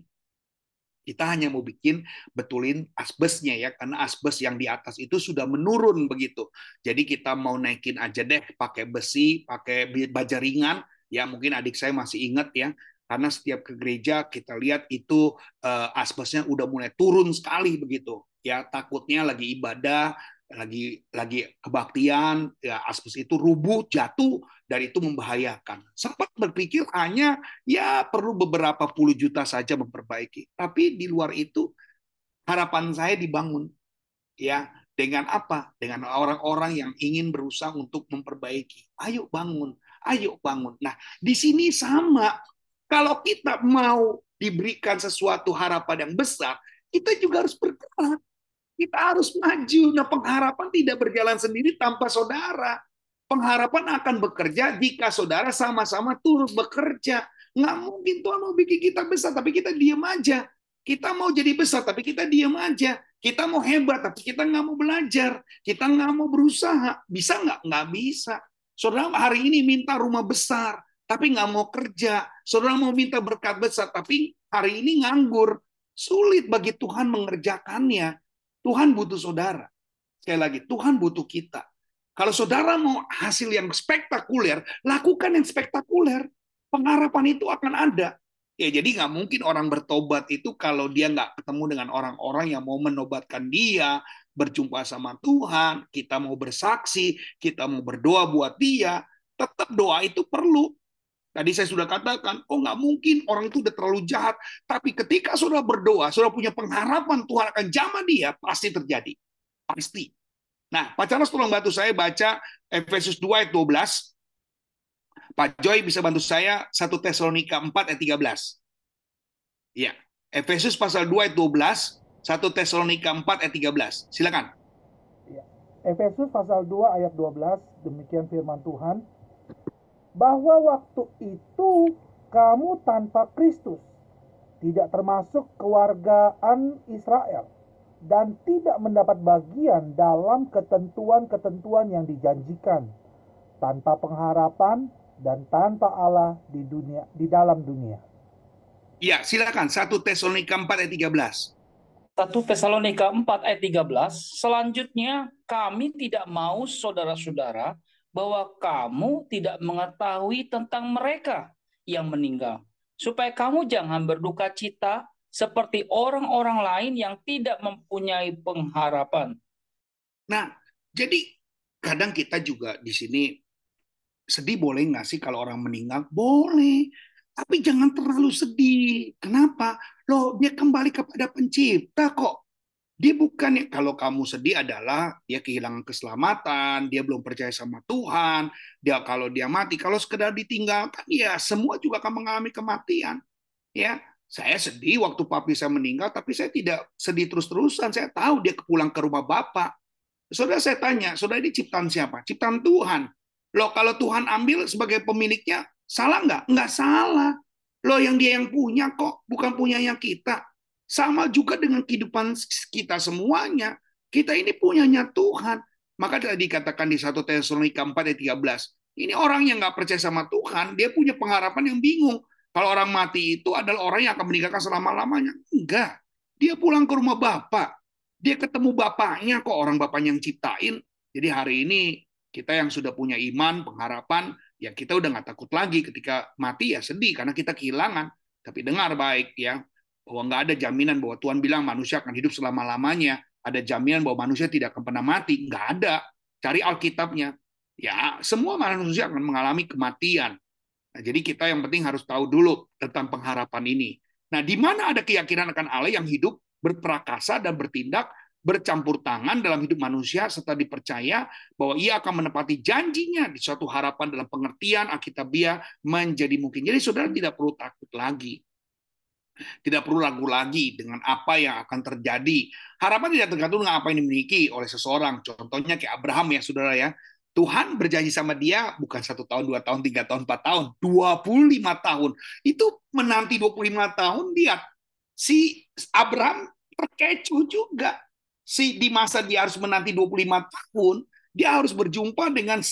kita hanya mau bikin betulin asbesnya ya, karena asbes yang di atas itu sudah menurun begitu. Jadi kita mau naikin aja deh pakai besi, pakai baja ringan. Ya mungkin adik saya masih ingat ya. Karena setiap ke gereja kita lihat itu eh, asbesnya udah mulai turun sekali begitu. Ya takutnya lagi ibadah, lagi lagi kebaktian, ya asbes itu rubuh, jatuh, dan itu membahayakan. Sempat berpikir hanya ya perlu beberapa puluh juta saja memperbaiki. Tapi di luar itu harapan saya dibangun. Ya, dengan apa? Dengan orang-orang yang ingin berusaha untuk memperbaiki. Ayo bangun, ayo bangun. Nah, di sini sama. Kalau kita mau diberikan sesuatu harapan yang besar, kita juga harus bergerak. Kita harus maju. Nah, pengharapan tidak berjalan sendiri tanpa saudara. Pengharapan akan bekerja jika saudara sama-sama turut bekerja. Nggak mungkin Tuhan mau bikin kita besar, tapi kita diam aja. Kita mau jadi besar, tapi kita diam aja. Kita mau hebat, tapi kita nggak mau belajar. Kita nggak mau berusaha. Bisa nggak? Nggak bisa. Saudara hari ini minta rumah besar, tapi nggak mau kerja. Saudara mau minta berkat besar, tapi hari ini nganggur. Sulit bagi Tuhan mengerjakannya. Tuhan butuh saudara. Sekali lagi, Tuhan butuh kita. Kalau saudara mau hasil yang spektakuler, lakukan yang spektakuler. Pengharapan itu akan ada. Ya, jadi nggak mungkin orang bertobat itu kalau dia nggak ketemu dengan orang-orang yang mau menobatkan dia, berjumpa sama Tuhan, kita mau bersaksi, kita mau berdoa buat dia. Tetap doa itu perlu. Tadi saya sudah katakan, oh nggak mungkin orang itu udah terlalu jahat. Tapi ketika saudara berdoa, saudara punya pengharapan Tuhan akan jamah dia, pasti terjadi. Pasti. Nah, Pak Charles tolong bantu saya baca Efesus dua ayat dua belas. Pak Joy bisa bantu saya satu Tesalonika empat ayat tiga belas. Ya, Efesus pasal dua ayat dua belas, satu Tesalonika empat ayat tiga belas. Silakan. Ya. Efesus pasal dua ayat dua belas, demikian firman Tuhan. Bahwa waktu itu kamu tanpa Kristus, tidak termasuk kewargaan Israel, dan tidak mendapat bagian dalam ketentuan-ketentuan yang dijanjikan, tanpa pengharapan dan tanpa Allah di dunia, di dalam dunia. Ya, silakan. satu Tesalonika empat ayat tiga belas. satu Tesalonika empat ayat tiga belas, selanjutnya kami tidak mau saudara-saudara bahwa kamu tidak mengetahui tentang mereka yang meninggal, supaya kamu jangan berduka cita seperti orang-orang lain yang tidak mempunyai pengharapan. Nah, jadi kadang kita juga di sini sedih, boleh nggak sih kalau orang meninggal? Boleh, tapi jangan terlalu sedih. Kenapa? Loh, dia kembali kepada Pencipta kok. Dia bukannya, kalau kamu sedih adalah dia kehilangan keselamatan, dia belum percaya sama Tuhan, dia kalau dia mati, kalau sekedar ditinggalkan, ya semua juga akan mengalami kematian. Ya, saya sedih waktu papi saya meninggal, tapi saya tidak sedih terus-terusan. Saya tahu dia pulang ke rumah Bapak. Saudara, saya tanya, saudara, ini ciptaan siapa? Ciptaan Tuhan. Loh, kalau Tuhan ambil sebagai pemiliknya, salah nggak? Nggak salah. Loh, yang dia yang punya kok, bukan punyanya kita. Sama juga dengan kehidupan kita semuanya. Kita ini punyanya Tuhan. Maka tadi dikatakan di satu Tesalonika empat ayat tiga belas. Ini orang yang nggak percaya sama Tuhan, dia punya pengharapan yang bingung. Kalau orang mati itu adalah orang yang akan meninggalkan selama-lamanya. Enggak. Dia pulang ke rumah Bapak. Dia ketemu Bapaknya kok, orang Bapaknya yang ciptain. Jadi hari ini kita yang sudah punya iman, pengharapan, ya kita udah nggak takut lagi ketika mati, ya sedih karena kita kehilangan. Tapi dengar baik ya, bahwa nggak ada jaminan bahwa Tuhan bilang manusia akan hidup selama-lamanya. Ada jaminan bahwa manusia tidak akan pernah mati. Nggak ada. Cari Alkitabnya. Ya, semua manusia akan mengalami kematian. Nah, jadi kita yang penting harus tahu dulu tentang pengharapan ini. Nah, di mana ada keyakinan akan Allah yang hidup, berprakasa, dan bertindak, bercampur tangan dalam hidup manusia, serta dipercaya bahwa ia akan menepati janjinya di suatu harapan dalam pengertian Alkitabiah menjadi mungkin. Jadi saudara tidak perlu takut lagi. Tidak perlu ragu lagi dengan apa yang akan terjadi. Harapan tidak tergantung dengan apa yang dimiliki oleh seseorang. Contohnya kayak Abraham ya saudara ya. Tuhan berjanji sama dia bukan satu tahun, dua tahun, tiga tahun, empat tahun, dua puluh lima tahun. Itu menanti dua puluh lima tahun dia. Si Abraham terkecoh juga. Si di masa dia harus menanti dua puluh lima tahun, dia harus berjumpa dengan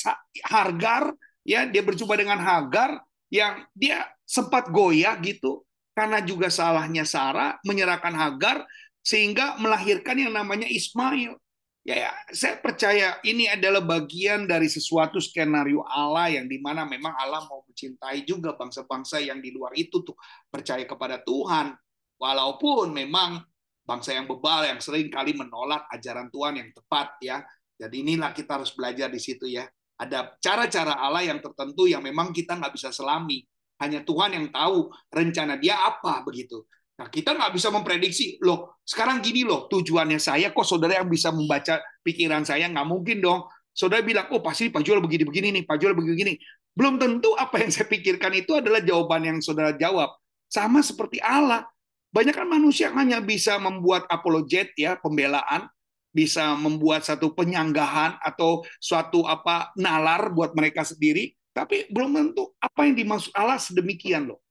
Hagar, ya, dia berjumpa dengan Hagar yang dia sempat goyah gitu. Karena juga salahnya Sarah menyerahkan Hagar sehingga melahirkan yang namanya Ismail. Ya, ya, saya percaya ini adalah bagian dari sesuatu skenario Allah yang dimana memang Allah mau mencintai juga bangsa-bangsa yang di luar itu tuh percaya kepada Tuhan. Walaupun memang bangsa yang bebal yang sering kali menolak ajaran Tuhan yang tepat ya. Jadi inilah kita harus belajar di situ ya. Ada cara-cara Allah yang tertentu yang memang kita nggak bisa selami. Hanya Tuhan yang tahu rencana dia apa begitu. Nah, kita nggak bisa memprediksi. Loh, sekarang gini loh tujuannya saya, kok saudara yang bisa membaca pikiran saya? Nggak mungkin dong. Saudara bilang, oh pasti Pak Joel begini-begini nih, Pak Joel begini-begini. Belum tentu apa yang saya pikirkan itu adalah jawaban yang saudara jawab. Sama seperti Allah. Banyak kan manusia hanya bisa membuat apologet, ya, pembelaan. Bisa membuat satu penyanggahan atau suatu apa nalar buat mereka sendiri. Tapi belum tentu apa yang dimaksud Allah sedemikian loh.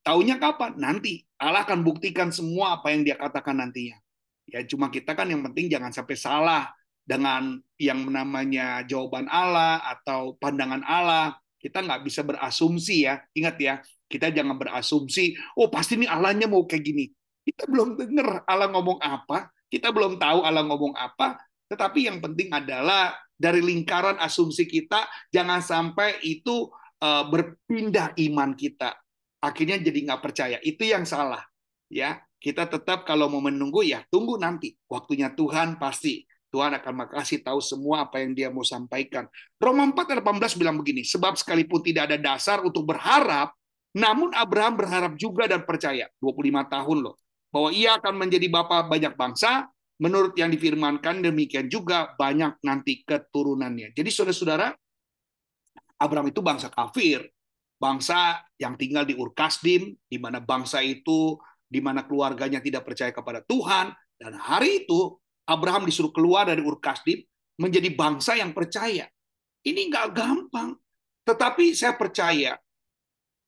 Taunya kapan? Nanti. Allah akan buktikan semua apa yang dia katakan nantinya. Ya cuma kita kan yang penting jangan sampai salah dengan yang namanya jawaban Allah atau pandangan Allah. Kita nggak bisa berasumsi ya. Ingat ya, kita jangan berasumsi, oh pasti ini Allahnya mau kayak gini. Kita belum dengar Allah ngomong apa, Kita belum tahu Allah ngomong apa, tetapi yang penting adalah dari lingkaran asumsi kita, jangan sampai itu uh, berpindah iman kita. Akhirnya jadi nggak percaya. Itu yang salah. Ya, kita tetap kalau mau menunggu, ya tunggu nanti. Waktunya Tuhan pasti. Tuhan akan kasih tahu semua apa yang dia mau sampaikan. Roma empat ayat delapan belas bilang begini, sebab sekalipun tidak ada dasar untuk berharap, namun Abraham berharap juga dan percaya. dua puluh lima tahun loh. Bahwa ia akan menjadi bapa banyak bangsa, menurut yang difirmankan demikian juga banyak nanti keturunannya. Jadi saudara-saudara, Abraham itu bangsa kafir, bangsa yang tinggal di Ur Kasdim, di mana bangsa itu, di mana keluarganya tidak percaya kepada Tuhan, dan hari itu Abraham disuruh keluar dari Ur Kasdim menjadi bangsa yang percaya. Ini nggak gampang, tetapi saya percaya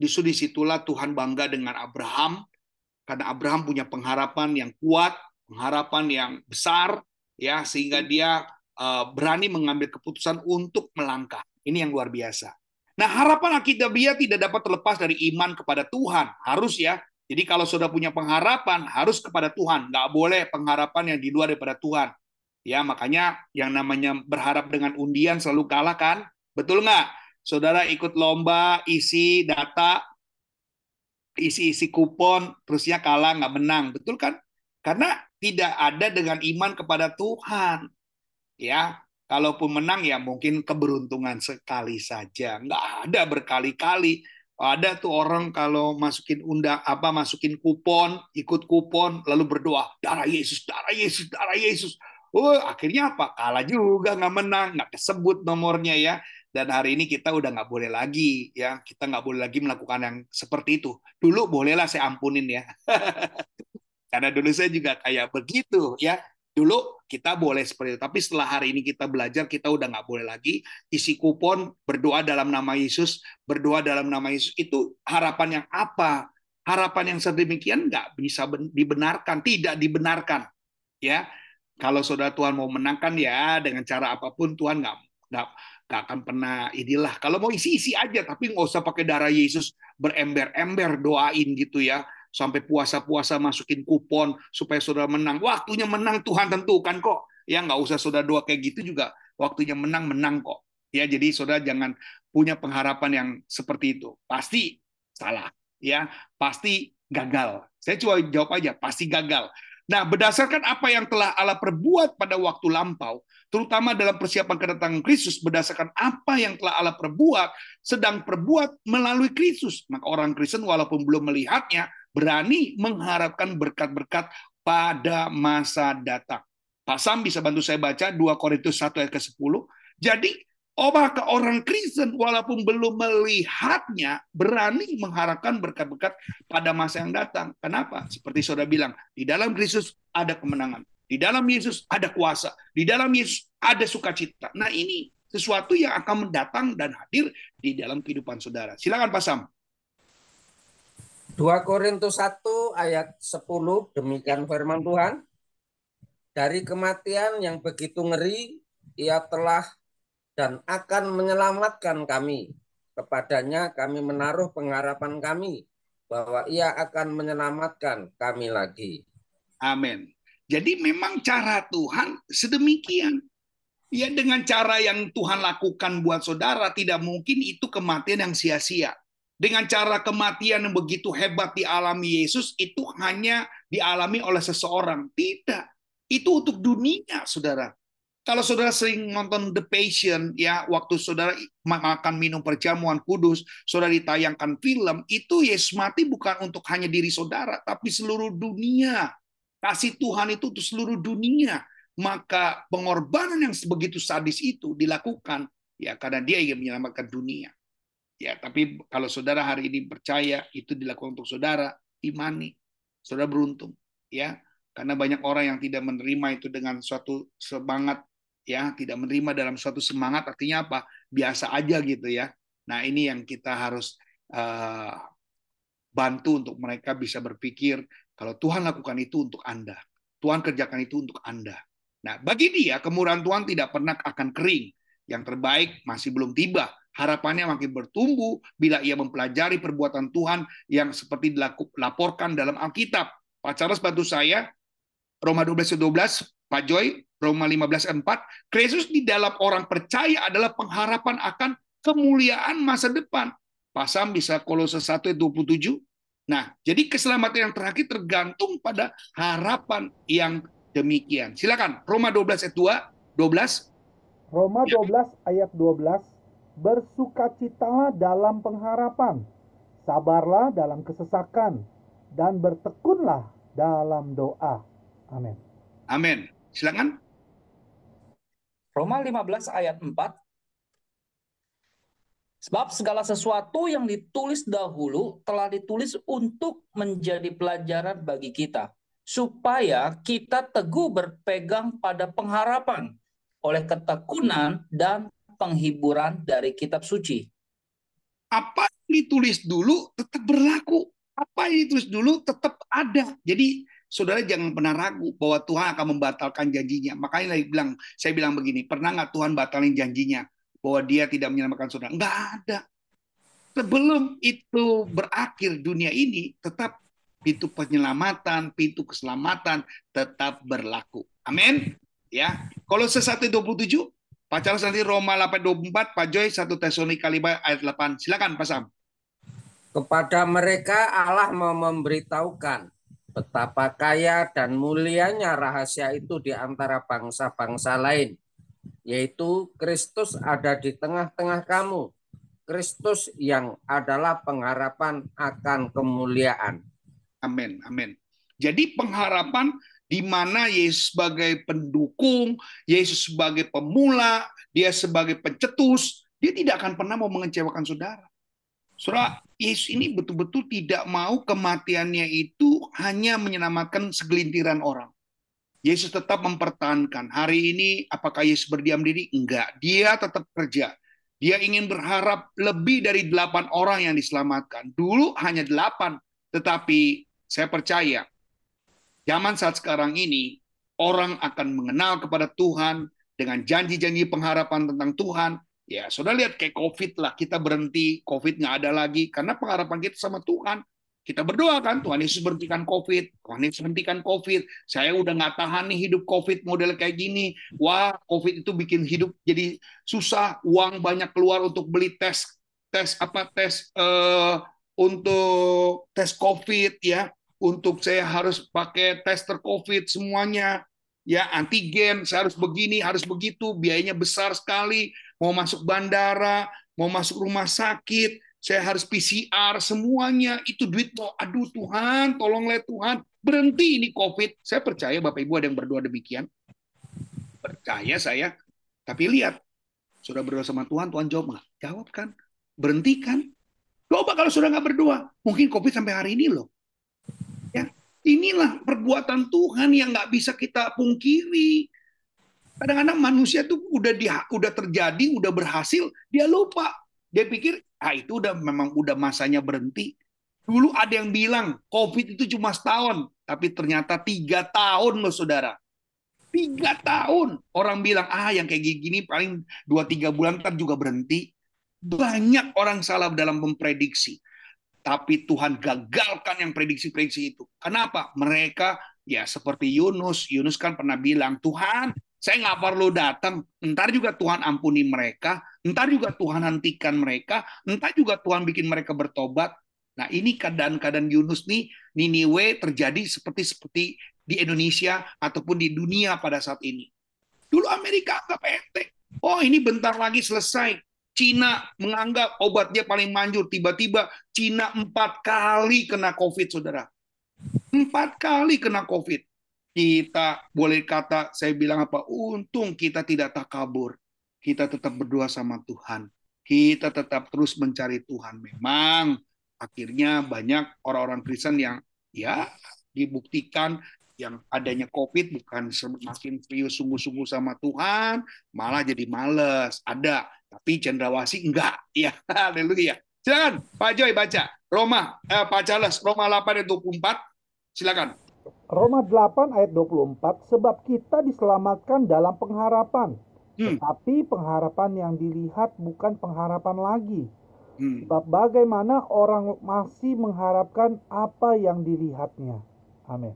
disuruh disitulah Tuhan bangga dengan Abraham. Karena Abraham punya pengharapan yang kuat, pengharapan yang besar, ya, sehingga dia uh, berani mengambil keputusan untuk melangkah. Ini yang luar biasa. Nah, harapan Alkitabiah tidak dapat terlepas dari iman kepada Tuhan. Harus ya. Jadi kalau sudah punya pengharapan, harus kepada Tuhan. Nggak boleh pengharapan yang di luar daripada Tuhan. Ya, makanya yang namanya berharap dengan undian selalu kalah, kan? Betul nggak? Saudara ikut lomba, isi data, isi-isi kupon, terusnya kalah, nggak menang. Betul kan? Karena tidak ada dengan iman kepada Tuhan. Ya, kalaupun menang ya mungkin keberuntungan sekali saja. Nggak ada berkali-kali. Ada tuh orang kalau masukin undang apa masukin kupon, ikut kupon, lalu berdoa, darah Yesus, darah Yesus, darah Yesus. Oh, akhirnya apa? Kalah juga, nggak menang, nggak disebut nomornya ya. Dan hari ini kita udah nggak boleh lagi, ya kita nggak boleh lagi melakukan yang seperti itu. Dulu bolehlah saya ampunin ya, karena dulu saya juga kayak begitu, ya. Dulu kita boleh seperti itu, tapi setelah hari ini kita belajar, kita udah nggak boleh lagi isi kupon, berdoa dalam nama Yesus, berdoa dalam nama Yesus. Itu harapan yang apa? Harapan yang sedemikian nggak bisa dibenarkan, tidak dibenarkan, ya. Kalau saudara Tuhan mau menangkan ya dengan cara apapun Tuhan nggak nggak Gak akan pernah inilah. Kalau mau isi-isi aja, tapi nggak usah pakai darah Yesus berember-ember doain gitu ya. Sampai puasa-puasa masukin kupon supaya saudara menang. Waktunya menang Tuhan tentukan kok. Ya nggak usah saudara doa kayak gitu juga. Waktunya menang-menang kok. Ya jadi saudara jangan punya pengharapan yang seperti itu. Pasti salah. Ya pasti gagal. Saya cuma jawab aja, pasti gagal. Nah, berdasarkan apa yang telah Allah perbuat pada waktu lampau, terutama dalam persiapan kedatangan Kristus, berdasarkan apa yang telah Allah perbuat, sedang perbuat melalui Kristus. Maka orang Kristen walaupun belum melihatnya, berani mengharapkan berkat-berkat pada masa datang. Pak Sam bisa bantu saya baca dua Korintus satu ayat ke sepuluh. Jadi, maka orang Kristen walaupun belum melihatnya berani mengharapkan berkat-berkat pada masa yang datang. Kenapa? Seperti saudara bilang, di dalam Kristus ada kemenangan, di dalam Yesus ada kuasa, di dalam Yesus ada sukacita. Nah ini sesuatu yang akan mendatang dan hadir di dalam kehidupan saudara. Silakan Pak Sam. dua Korintus satu ayat sepuluh, demikian firman Tuhan. Dari kematian yang begitu ngeri, ia telah dan akan menyelamatkan kami. Kepadanya kami menaruh pengharapan kami, bahwa ia akan menyelamatkan kami lagi. Amin. Jadi memang cara Tuhan sedemikian. Ya dengan cara yang Tuhan lakukan buat saudara, tidak mungkin itu kematian yang sia-sia. Dengan cara kematian yang begitu hebat dialami Yesus, itu hanya dialami oleh seseorang. Tidak. Itu untuk dunia, saudara. Kalau saudara sering nonton The Passion, ya waktu saudara makan minum perjamuan kudus, saudara ditayangkan film, itu Yesus mati bukan untuk hanya diri saudara, tapi seluruh dunia. Kasih Tuhan itu untuk seluruh dunia. Maka pengorbanan yang begitu sadis itu dilakukan, ya karena dia ingin menyelamatkan dunia. Ya, tapi kalau saudara hari ini percaya, itu dilakukan untuk saudara, imani, saudara beruntung, ya. Karena banyak orang yang tidak menerima itu dengan suatu semangat. Ya, tidak menerima dalam suatu semangat artinya apa? Biasa aja gitu ya. Nah, ini yang kita harus uh, bantu untuk mereka bisa berpikir kalau Tuhan lakukan itu untuk Anda. Tuhan kerjakan itu untuk Anda. Nah, bagi dia kemurahan Tuhan tidak pernah akan kering. Yang terbaik masih belum tiba. Harapannya makin bertumbuh bila ia mempelajari perbuatan Tuhan yang seperti dilaporkan dalam Alkitab. Pak Charles bantu saya Roma dua belas dua belas, Pak Joy, Roma lima belas empat, Kristus di dalam orang percaya adalah pengharapan akan kemuliaan masa depan. Pasam bisa Kolose satu ayat dua puluh tujuh. Nah, jadi keselamatan yang terakhir tergantung pada harapan yang demikian. Silakan, Roma dua belas ayat dua, dua belas. Roma ya. dua belas ayat dua belas, bersukacitalah dalam pengharapan, sabarlah dalam kesesakan, dan bertekunlah dalam doa. Amin. Amin. Silakan. Roma lima belas ayat empat. Sebab segala sesuatu yang ditulis dahulu telah ditulis untuk menjadi pelajaran bagi kita, supaya kita teguh berpegang pada pengharapan oleh ketekunan dan penghiburan dari kitab suci. Apa yang ditulis dulu tetap berlaku. Apa yang ditulis dulu tetap ada. Jadi saudara jangan pernah ragu bahwa Tuhan akan membatalkan janjinya. Makanya saya bilang, saya bilang begini, pernah nggak Tuhan batalin janjinya bahwa Dia tidak menyelamatkan saudara? Nggak ada. Sebelum itu berakhir dunia ini, tetap pintu penyelamatan, pintu keselamatan tetap berlaku. Amin. Ya. Kolose satu ayat dua puluh tujuh, Pak Charles nanti Roma delapan ayat dua puluh empat, Pak Joy satu Tesalonika lima ayat delapan. Silakan Pak Sam. Kepada mereka Allah mau memberitahukan betapa kaya dan mulianya rahasia itu di antara bangsa-bangsa lain, yaitu Kristus ada di tengah-tengah kamu, Kristus yang adalah pengharapan akan kemuliaan. Amin, amin. Jadi pengharapan di mana Yesus sebagai pendukung, Yesus sebagai pemula, Dia sebagai pencetus, Dia tidak akan pernah mau mengecewakan saudara. Saudara, Yesus ini betul-betul tidak mau kematiannya itu hanya menyelamatkan segelintiran orang. Yesus tetap mempertahankan. Hari ini apakah Yesus berdiam diri? Enggak. Dia tetap kerja. Dia ingin berharap lebih dari delapan orang yang diselamatkan. Dulu hanya delapan. Tetapi saya percaya, zaman saat sekarang ini, orang akan mengenal kepada Tuhan dengan janji-janji pengharapan tentang Tuhan. Ya, saudara lihat kayak COVID lah, kita berhenti, COVID nggak ada lagi, karena pengharapan kita sama Tuhan. Kita berdoa kan, Tuhan Yesus berhentikan COVID, Tuhan Yesus berhentikan COVID, saya udah nggak tahan nih hidup COVID model kayak gini, wah COVID itu bikin hidup jadi susah, uang banyak keluar untuk beli tes, tes apa, tes uh, untuk tes COVID ya, untuk saya harus pakai tester COVID semuanya, ya antigen, saya harus begini, harus begitu, biayanya besar sekali, mau masuk bandara, mau masuk rumah sakit, saya harus P C R, semuanya itu duit. Aduh Tuhan, tolonglah Tuhan, berhenti ini COVID. Saya percaya Bapak Ibu ada yang berdoa demikian. Percaya saya. Tapi lihat, sudah berdoa sama Tuhan, Tuhan jawab nggak? Jawab kan? Berhenti kan? Coba kalau sudah nggak berdoa, mungkin COVID sampai hari ini loh. Ya, inilah perbuatan Tuhan yang nggak bisa kita pungkiri. Kadang-kadang manusia tuh udah dia udah terjadi, udah berhasil, dia lupa. Dia pikir, ah itu udah memang udah masanya berhenti. Dulu ada yang bilang COVID itu cuma setahun, tapi ternyata tiga tahun loh saudara. Tiga tahun orang bilang, ah yang kayak gini paling dua tiga bulan ntar juga berhenti. Banyak orang salah dalam memprediksi, tapi Tuhan gagalkan yang prediksi-prediksi itu. Kenapa? Mereka ya seperti Yunus. Yunus kan pernah bilang, Tuhan, saya nggak perlu datang, entar juga Tuhan ampuni mereka, entar juga Tuhan hentikan mereka, entar juga Tuhan bikin mereka bertobat. Nah ini keadaan-keadaan Yunus nih, Niniwe terjadi seperti-seperti di Indonesia ataupun di dunia pada saat ini. Dulu Amerika anggap enteng. Oh ini bentar lagi selesai. Cina menganggap obatnya paling manjur. Tiba-tiba Cina empat kali kena COVID, saudara. Empat kali kena COVID. Kita boleh kata, saya bilang apa, untung kita tidak takabur. Kita tetap berdoa sama Tuhan. Kita tetap terus mencari Tuhan. Memang akhirnya banyak orang-orang Kristen yang ya dibuktikan yang adanya COVID bukan semakin serius sungguh-sungguh sama Tuhan, malah jadi malas. Ada, tapi cendrawasih enggak. Ya, haleluya. Silakan Pak Joy baca. Roma, eh, Pak Charles, Roma delapan ayat dua puluh empat. Silakan. Roma delapan ayat dua puluh empat, sebab kita diselamatkan dalam pengharapan, hmm. tetapi pengharapan yang dilihat bukan pengharapan lagi. Hmm. Sebab bagaimana orang masih mengharapkan apa yang dilihatnya. Amin.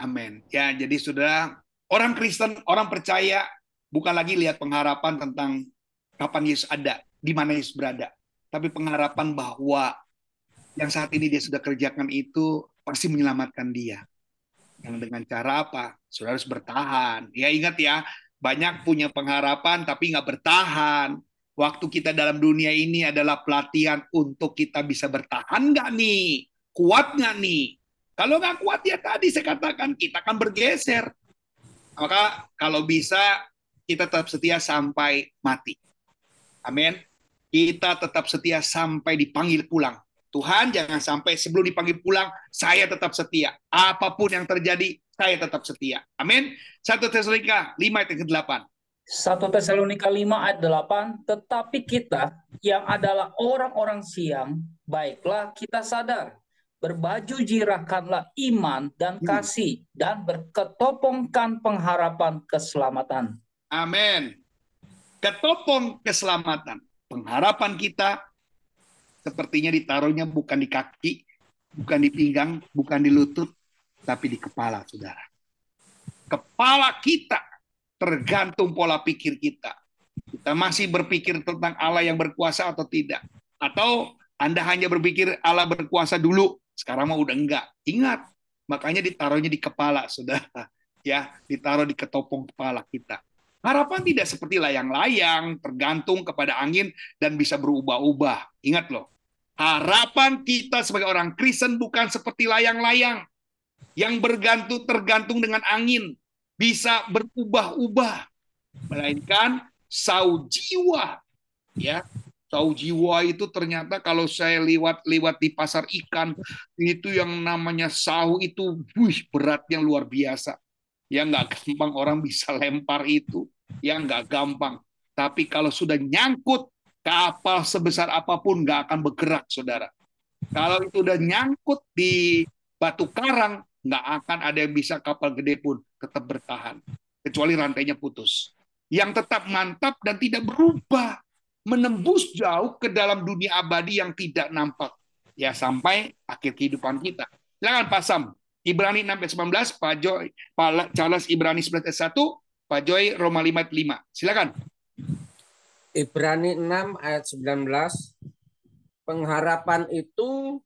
Amin. Ya, jadi sudah orang Kristen, orang percaya, bukan lagi lihat pengharapan tentang kapan Yesus ada, di mana Yesus berada. Tapi pengharapan bahwa yang saat ini dia sudah kerjakan itu pasti menyelamatkan dia. Yang dengan cara apa? Saudara harus bertahan. Ya ingat ya, banyak punya pengharapan tapi nggak bertahan. Waktu kita dalam dunia ini adalah pelatihan untuk kita bisa bertahan nggak nih? Kuat nggak nih? Kalau nggak kuat ya tadi saya katakan kita akan bergeser. Maka kalau bisa kita tetap setia sampai mati. Amin. Kita tetap setia sampai dipanggil pulang. Tuhan jangan sampai sebelum dipanggil pulang saya tetap setia. Apapun yang terjadi saya tetap setia. Amin. satu Tesalonika lima ayat ke delapan. satu Tesalonika lima ayat delapan, tetapi kita yang adalah orang-orang siang, baiklah kita sadar. Berbaju jirahkanlah iman dan kasih, dan berketopongkan pengharapan keselamatan. Amin. Ketopong keselamatan. Pengharapan kita sepertinya ditaruhnya bukan di kaki, bukan di pinggang, bukan di lutut, tapi di kepala, saudara. Kepala kita tergantung pola pikir kita. Kita masih berpikir tentang Allah yang berkuasa atau tidak. Atau Anda hanya berpikir Allah berkuasa dulu, sekarang mah udah enggak. Ingat, makanya ditaruhnya di kepala, saudara. Ya, ditaruh di ketopong kepala kita. Harapan tidak seperti layang-layang, tergantung kepada angin dan bisa berubah-ubah. Ingat loh, harapan kita sebagai orang Kristen bukan seperti layang-layang yang bergantung tergantung dengan angin, bisa berubah-ubah, melainkan sau jiwa, ya. Tahu jiwa itu ternyata kalau saya lewat-lewat di pasar ikan, itu yang namanya sauh itu wih, beratnya luar biasa. Ya nggak gampang orang bisa lempar itu. Ya nggak gampang. Tapi kalau sudah nyangkut, kapal sebesar apapun nggak akan bergerak, saudara. Kalau itu udah nyangkut di batu karang, nggak akan ada yang bisa kapal gede pun tetap bertahan. Kecuali rantainya putus. Yang tetap mantap dan tidak berubah. Menembus jauh ke dalam dunia abadi yang tidak nampak. Ya, sampai akhir kehidupan kita. Silakan Pak Sam. Ibrani enam ayat sembilan belas, Pak Joy, Pak Charles Ibrani sebelas ayat satu, Pak Joy Roma lima ayat lima. Silakan. Ibrani enam ayat sembilan belas, pengharapan itu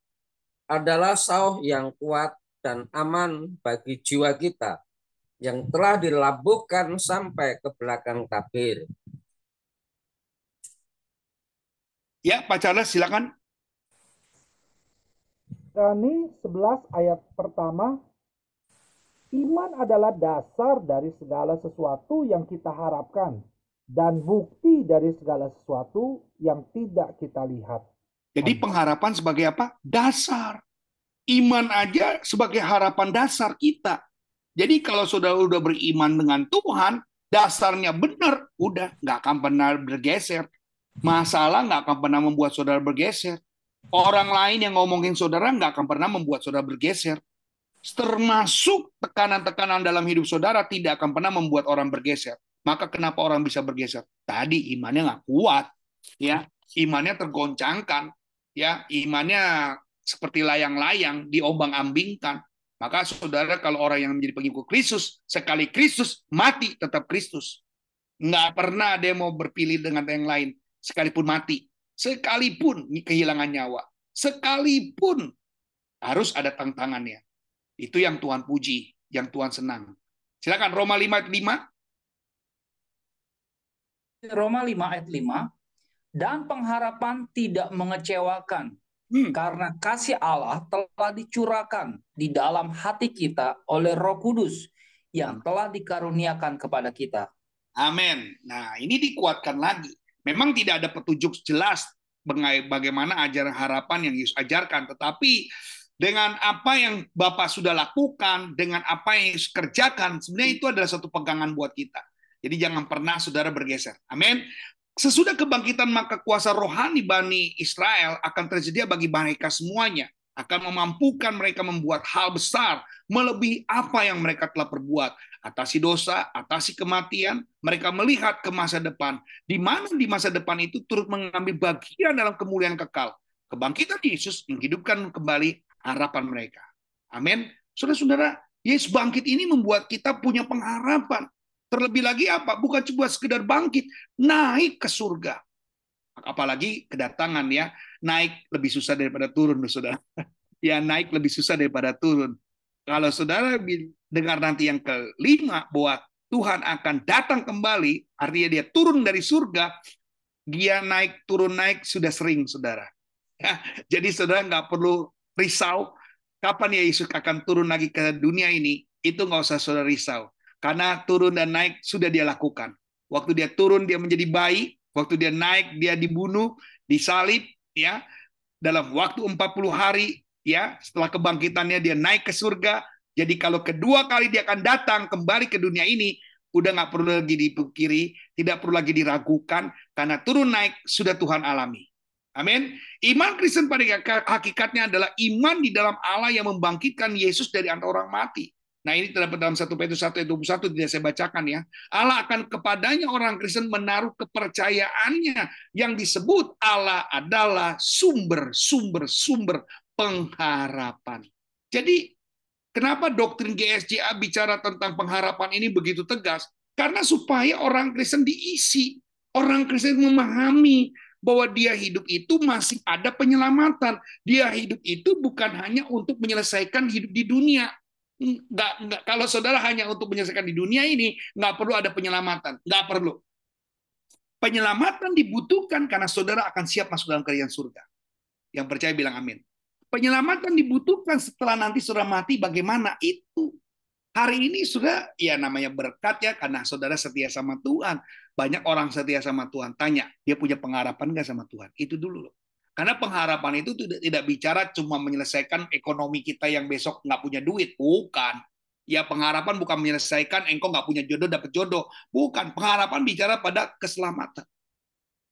adalah sauh yang kuat dan aman bagi jiwa kita yang telah dilabuhkan sampai ke belakang tabir. Ya, Pak Charles, silakan. Ibrani sebelas ayat pertama, iman adalah dasar dari segala sesuatu yang kita harapkan dan bukti dari segala sesuatu yang tidak kita lihat. Jadi pengharapan sebagai apa? Dasar. Iman aja sebagai harapan dasar kita. Jadi kalau sudah udah beriman dengan Tuhan, dasarnya benar, udah nggak akan pernah bergeser. Masalah nggak akan pernah membuat saudara bergeser. Orang lain yang ngomongin saudara nggak akan pernah membuat saudara bergeser. Termasuk tekanan-tekanan dalam hidup saudara tidak akan pernah membuat orang bergeser. Maka kenapa orang bisa bergeser? Tadi imannya nggak kuat, ya, imannya tergoncangkan, ya, imannya seperti layang-layang diombang-ambingkan. Maka saudara kalau orang yang menjadi pengikut Kristus, sekali Kristus mati tetap Kristus. Nggak pernah ada yang mau berpilih dengan yang lain. Sekalipun mati, sekalipun kehilangan nyawa, sekalipun harus ada tantangannya. Itu yang Tuhan puji, yang Tuhan senang. Silakan Roma lima ayat lima. Roma lima ayat lima, dan pengharapan tidak mengecewakan, hmm. karena kasih Allah telah dicurahkan di dalam hati kita oleh Roh Kudus yang telah dikaruniakan kepada kita. Amin. Nah, ini dikuatkan lagi. Memang tidak ada petunjuk jelas bagaimana ajaran harapan yang Yesus ajarkan. Tetapi dengan apa yang Bapak sudah lakukan, dengan apa yang Yesus kerjakan, sebenarnya itu adalah satu pegangan buat kita. Jadi jangan pernah saudara bergeser. Amin. Sesudah kebangkitan maka kuasa rohani Bani Israel akan tersedia bagi mereka semuanya. Akan memampukan mereka membuat hal besar melebihi apa yang mereka telah perbuat. Atasi dosa, atasi kematian, mereka melihat ke masa depan. Di mana di masa depan itu turut mengambil bagian dalam kemuliaan kekal. Kebangkitan Yesus menghidupkan kembali harapan mereka. Amin. Saudara-saudara, Yesus bangkit ini membuat kita punya pengharapan. Terlebih lagi apa? Bukan cuma sekedar bangkit, naik ke surga. Apalagi kedatangan ya, naik lebih susah daripada turun, saudara. Ya, naik lebih susah daripada turun. Kalau saudara dengar nanti yang kelima, bahwa Tuhan akan datang kembali, artinya dia turun dari surga, dia naik, turun, naik, sudah sering, saudara. Ya, jadi saudara nggak perlu risau, kapan ya Yesus akan turun lagi ke dunia ini, itu nggak usah saudara risau. Karena turun dan naik sudah dia lakukan. Waktu dia turun dia menjadi bayi, waktu dia naik dia dibunuh, disalib ya. Dalam waktu empat puluh hari ya, setelah kebangkitannya dia naik ke surga. Jadi kalau kedua kali dia akan datang kembali ke dunia ini, udah nggak perlu lagi dipikiri, tidak perlu lagi diragukan karena turun naik sudah Tuhan alami. Amin. Iman Kristen pada hakikatnya adalah iman di dalam Allah yang membangkitkan Yesus dari antara orang mati. Nah ini terdapat dalam satu Petrus satu ayat dua puluh satu, tidak saya bacakan ya. Allah akan kepadanya orang Kristen menaruh kepercayaannya yang disebut Allah adalah sumber-sumber-sumber pengharapan. Jadi kenapa doktrin G S J A bicara tentang pengharapan ini begitu tegas? Karena supaya orang Kristen diisi, orang Kristen memahami bahwa dia hidup itu masih ada penyelamatan. Dia hidup itu bukan hanya untuk menyelesaikan hidup di dunia. Nggak, nggak, kalau saudara hanya untuk menyelesaikan di dunia ini, nggak perlu ada penyelamatan. Nggak perlu. Penyelamatan dibutuhkan karena saudara akan siap masuk dalam kerajaan surga. Yang percaya bilang amin. Penyelamatan dibutuhkan setelah nanti saudara mati, bagaimana itu. Hari ini sudah ya namanya berkat ya, karena saudara setia sama Tuhan. Banyak orang setia sama Tuhan. Tanya, dia punya pengharapan nggak sama Tuhan? Itu dulu loh. Karena pengharapan itu tidak, tidak bicara cuma menyelesaikan ekonomi kita yang besok nggak punya duit. Bukan. Ya pengharapan bukan menyelesaikan engkau nggak punya jodoh dapat jodoh. Bukan. Pengharapan bicara pada keselamatan.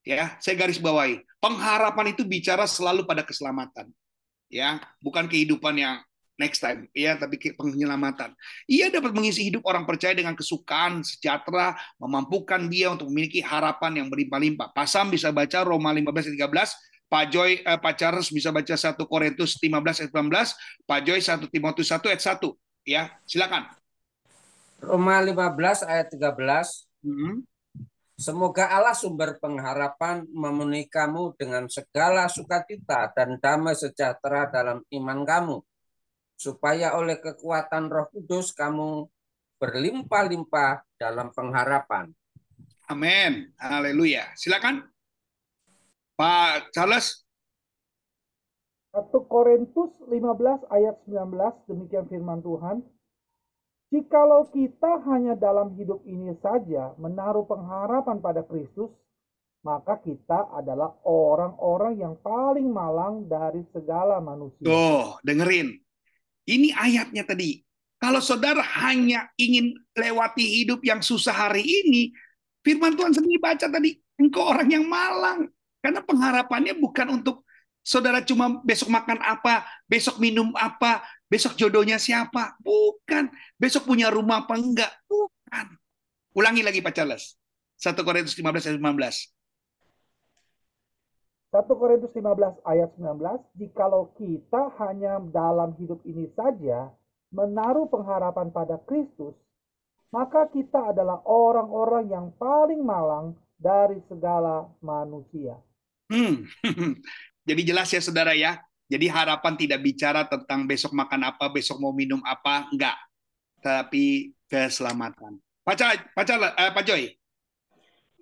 Ya, saya garis bawahi. Pengharapan itu bicara selalu pada keselamatan. Ya, bukan kehidupan yang next time. Ya, tapi penyelamatan. Ia dapat mengisi hidup orang percaya dengan kesukaan, sejahtera, memampukan dia untuk memiliki harapan yang berlimpah-limpah. Pasam bisa baca Roma lima belas ayat tiga belas. Pak Joy, eh, Pak Charles bisa baca satu Korintus lima belas ayat sembilan belas, Pak Joy satu Timotius satu ayat satu. Ya, silakan. Roma lima belas ayat tiga belas. Mm-hmm. Semoga Allah sumber pengharapan memenuhi kamu dengan segala sukacita dan damai sejahtera dalam iman kamu, supaya oleh kekuatan Roh Kudus kamu berlimpah-limpah dalam pengharapan. Amin. Haleluya. Silakan. Pak Charles. satu Korintus lima belas ayat sembilan belas, demikian firman Tuhan. Jikalau kita hanya dalam hidup ini saja menaruh pengharapan pada Kristus, maka kita adalah orang-orang yang paling malang dari segala manusia. Tuh, dengerin. Ini ayatnya tadi. Kalau saudara hanya ingin lewati hidup yang susah hari ini, firman Tuhan sendiri baca tadi, engkau orang yang malang. Karena pengharapannya bukan untuk saudara cuma besok makan apa, besok minum apa, besok jodohnya siapa. Bukan. Besok punya rumah apa enggak. Bukan. Ulangi lagi Pak Charles. satu Korintus lima belas ayat sembilan belas. satu Korintus lima belas ayat sembilan belas. Jikalau kita hanya dalam hidup ini saja menaruh pengharapan pada Kristus, maka kita adalah orang-orang yang paling malang dari segala manusia. Hmm. Jadi jelas ya saudara ya. Jadi harapan tidak bicara tentang besok makan apa, besok mau minum apa, enggak. Tapi keselamatan. Pak Pacal, eh, Pak Joy.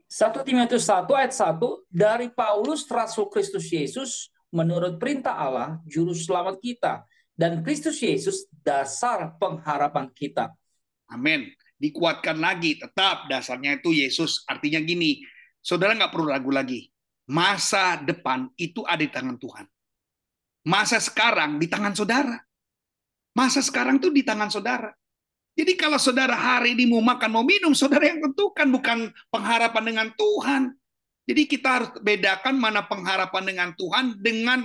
satu Timotius satu ayat satu, dari Paulus Rasul Kristus Yesus menurut perintah Allah juru selamat kita dan Kristus Yesus dasar pengharapan kita. Amin. Dikuatkan lagi, tetap dasarnya itu Yesus. Artinya gini, saudara nggak perlu ragu lagi. Masa depan itu ada di tangan Tuhan. Masa sekarang di tangan saudara. Masa sekarang itu di tangan saudara. Jadi kalau saudara hari ini mau makan, mau minum, saudara yang tentukan, bukan pengharapan dengan Tuhan. Jadi kita harus bedakan mana pengharapan dengan Tuhan dengan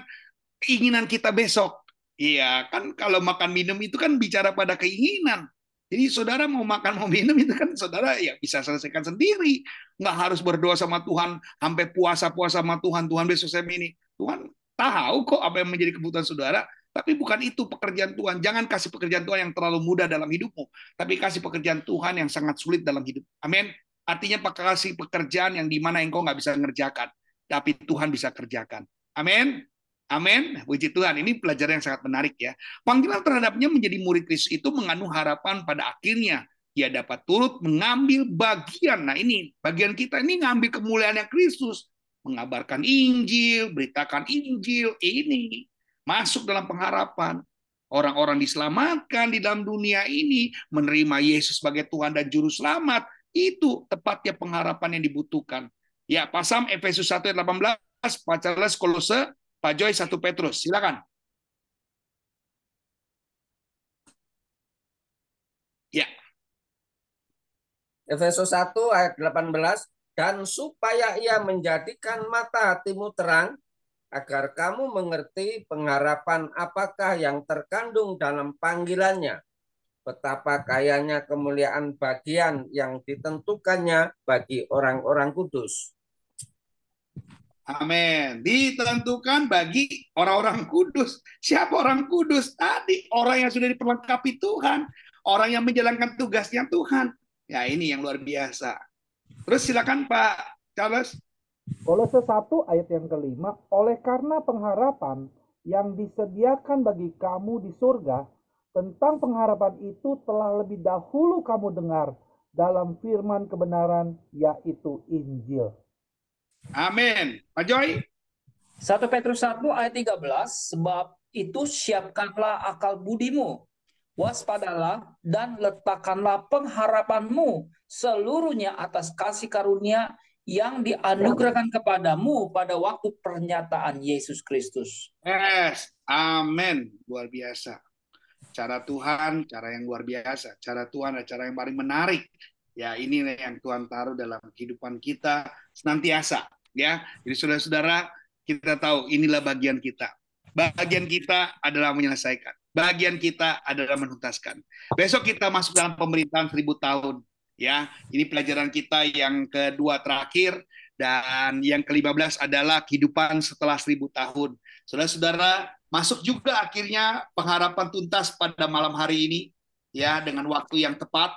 keinginan kita besok. Iya, kan kalau makan minum itu kan bicara pada keinginan. Jadi saudara mau makan, mau minum, itu kan saudara ya bisa selesaikan sendiri. Nggak harus berdoa sama Tuhan, sampai puasa-puasa sama Tuhan, Tuhan besok saya ini. Tuhan tahu kok apa yang menjadi kebutuhan saudara. Tapi bukan itu pekerjaan Tuhan. Jangan kasih pekerjaan Tuhan yang terlalu mudah dalam hidupmu, tapi kasih pekerjaan Tuhan yang sangat sulit dalam hidup. Amin. Artinya kasih pekerjaan yang di mana engkau nggak bisa ngerjakan, tapi Tuhan bisa kerjakan. Amin. Amin. Puji Tuhan. Ini pelajaran yang sangat menarik ya. Panggilan terhadapnya menjadi murid Kristus itu mengandung harapan pada akhirnya ia dapat turut mengambil bagian. Nah ini, bagian kita ini ngambil kemuliaannya Kristus. Mengabarkan Injil, beritakan Injil, ini masuk dalam pengharapan. Orang-orang diselamatkan di dalam dunia ini, menerima Yesus sebagai Tuhan dan Juru Selamat, itu tepatnya pengharapan yang dibutuhkan. Ya, pasam Efesus satu ayat delapan belas, Pak Charles Kolose, Pak Joy satu Petrus, silakan. Ya. Efesus satu ayat delapan belas, dan supaya ia menjadikan mata hatimu terang, agar kamu mengerti pengharapan apakah yang terkandung dalam panggilannya, betapa kayanya kemuliaan bagian yang ditentukannya bagi orang-orang kudus. Amin. Ditentukan bagi orang-orang kudus. Siapa orang kudus? Tadi orang yang sudah diperlengkapi Tuhan, orang yang menjalankan tugasnya Tuhan. Ya ini yang luar biasa. Terus silakan Pak Charles. Kolose satu ayat yang kelima, oleh karena pengharapan yang disediakan bagi kamu di surga, tentang pengharapan itu telah lebih dahulu kamu dengar dalam firman kebenaran, yaitu Injil. Amin. Pak Joy. satu Petrus satu ayat tiga belas, sebab itu siapkanlah akal budimu, waspadalah dan letakkanlah pengharapanmu seluruhnya atas kasih karunia yang dianugerahkan kepadamu pada waktu pernyataan Yesus Kristus. Yes, amin. Luar biasa. Cara Tuhan, cara yang luar biasa. Cara Tuhan adalah cara yang paling menarik. Ya, ini yang Tuhan taruh dalam kehidupan kita senantiasa. Ya, jadi saudara-saudara, kita tahu inilah bagian kita. Bagian kita adalah menyelesaikan. Bagian kita adalah menuntaskan. Besok kita masuk dalam pemerintahan seribu tahun. Ya, ini pelajaran kita yang kedua terakhir. Dan yang kelima belas adalah kehidupan setelah seribu tahun. Saudara-saudara, masuk juga akhirnya pengharapan tuntas pada malam hari ini. Ya, dengan waktu yang tepat.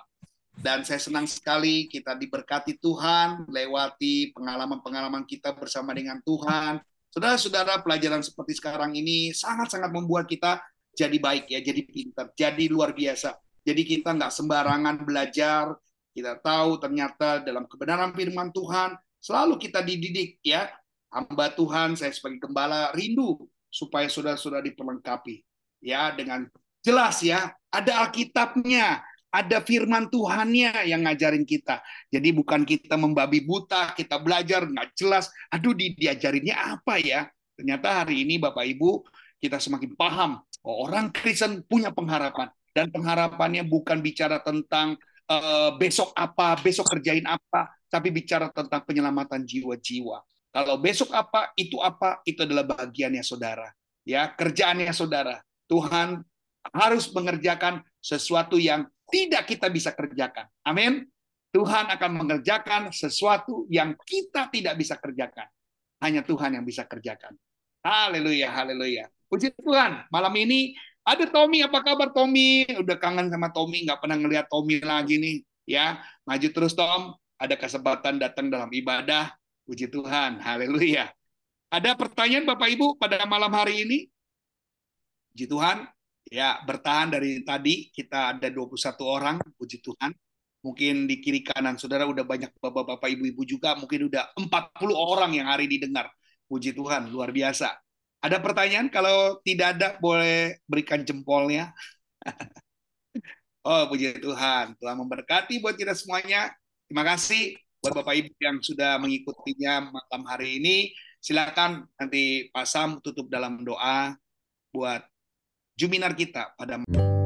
Dan saya senang sekali kita diberkati Tuhan, lewati pengalaman-pengalaman kita bersama dengan Tuhan. Saudara-saudara, pelajaran seperti sekarang ini sangat-sangat membuat kita jadi baik ya, jadi pintar, jadi luar biasa. Jadi kita nggak sembarangan belajar, kita tahu ternyata dalam kebenaran firman Tuhan selalu kita dididik ya. Hamba Tuhan, saya sebagai gembala rindu supaya saudara-saudara diperlengkapi ya dengan jelas ya, ada Alkitabnya, ada firman Tuhannya yang ngajarin kita. Jadi bukan kita membabi buta, kita belajar nggak jelas, aduh di diajarinnya apa ya? Ternyata hari ini Bapak Ibu kita semakin paham. Orang Kristen punya pengharapan. Dan pengharapannya bukan bicara tentang uh, besok apa, besok kerjain apa, tapi bicara tentang penyelamatan jiwa-jiwa. Kalau besok apa, itu apa, itu adalah bagiannya saudara. Ya, kerjaannya saudara. Tuhan harus mengerjakan sesuatu yang tidak kita bisa kerjakan. Amin. Tuhan akan mengerjakan sesuatu yang kita tidak bisa kerjakan. Hanya Tuhan yang bisa kerjakan. Haleluya, haleluya. Puji Tuhan, malam ini ada Tommy. Apa kabar Tommy? Udah kangen sama Tommy, nggak pernah ngelihat Tommy lagi nih. Ya, maju terus Tom. Ada kesempatan datang dalam ibadah. Puji Tuhan, haleluya. Ada pertanyaan Bapak Ibu pada malam hari ini? Puji Tuhan. Ya, bertahan dari tadi. Kita ada dua puluh satu orang, puji Tuhan. Mungkin di kiri kanan saudara udah banyak Bapak-Bapak Ibu-Ibu juga. Mungkin udah empat puluh orang yang hari didengar. Puji Tuhan, luar biasa. Ada pertanyaan? Kalau tidak ada, boleh berikan jempolnya. Oh, puji Tuhan. Tuhan memberkati buat kita semuanya. Terima kasih buat Bapak Ibu yang sudah mengikutinya malam hari ini. Silakan nanti Pak Sam tutup dalam doa buat Zoominar kita pada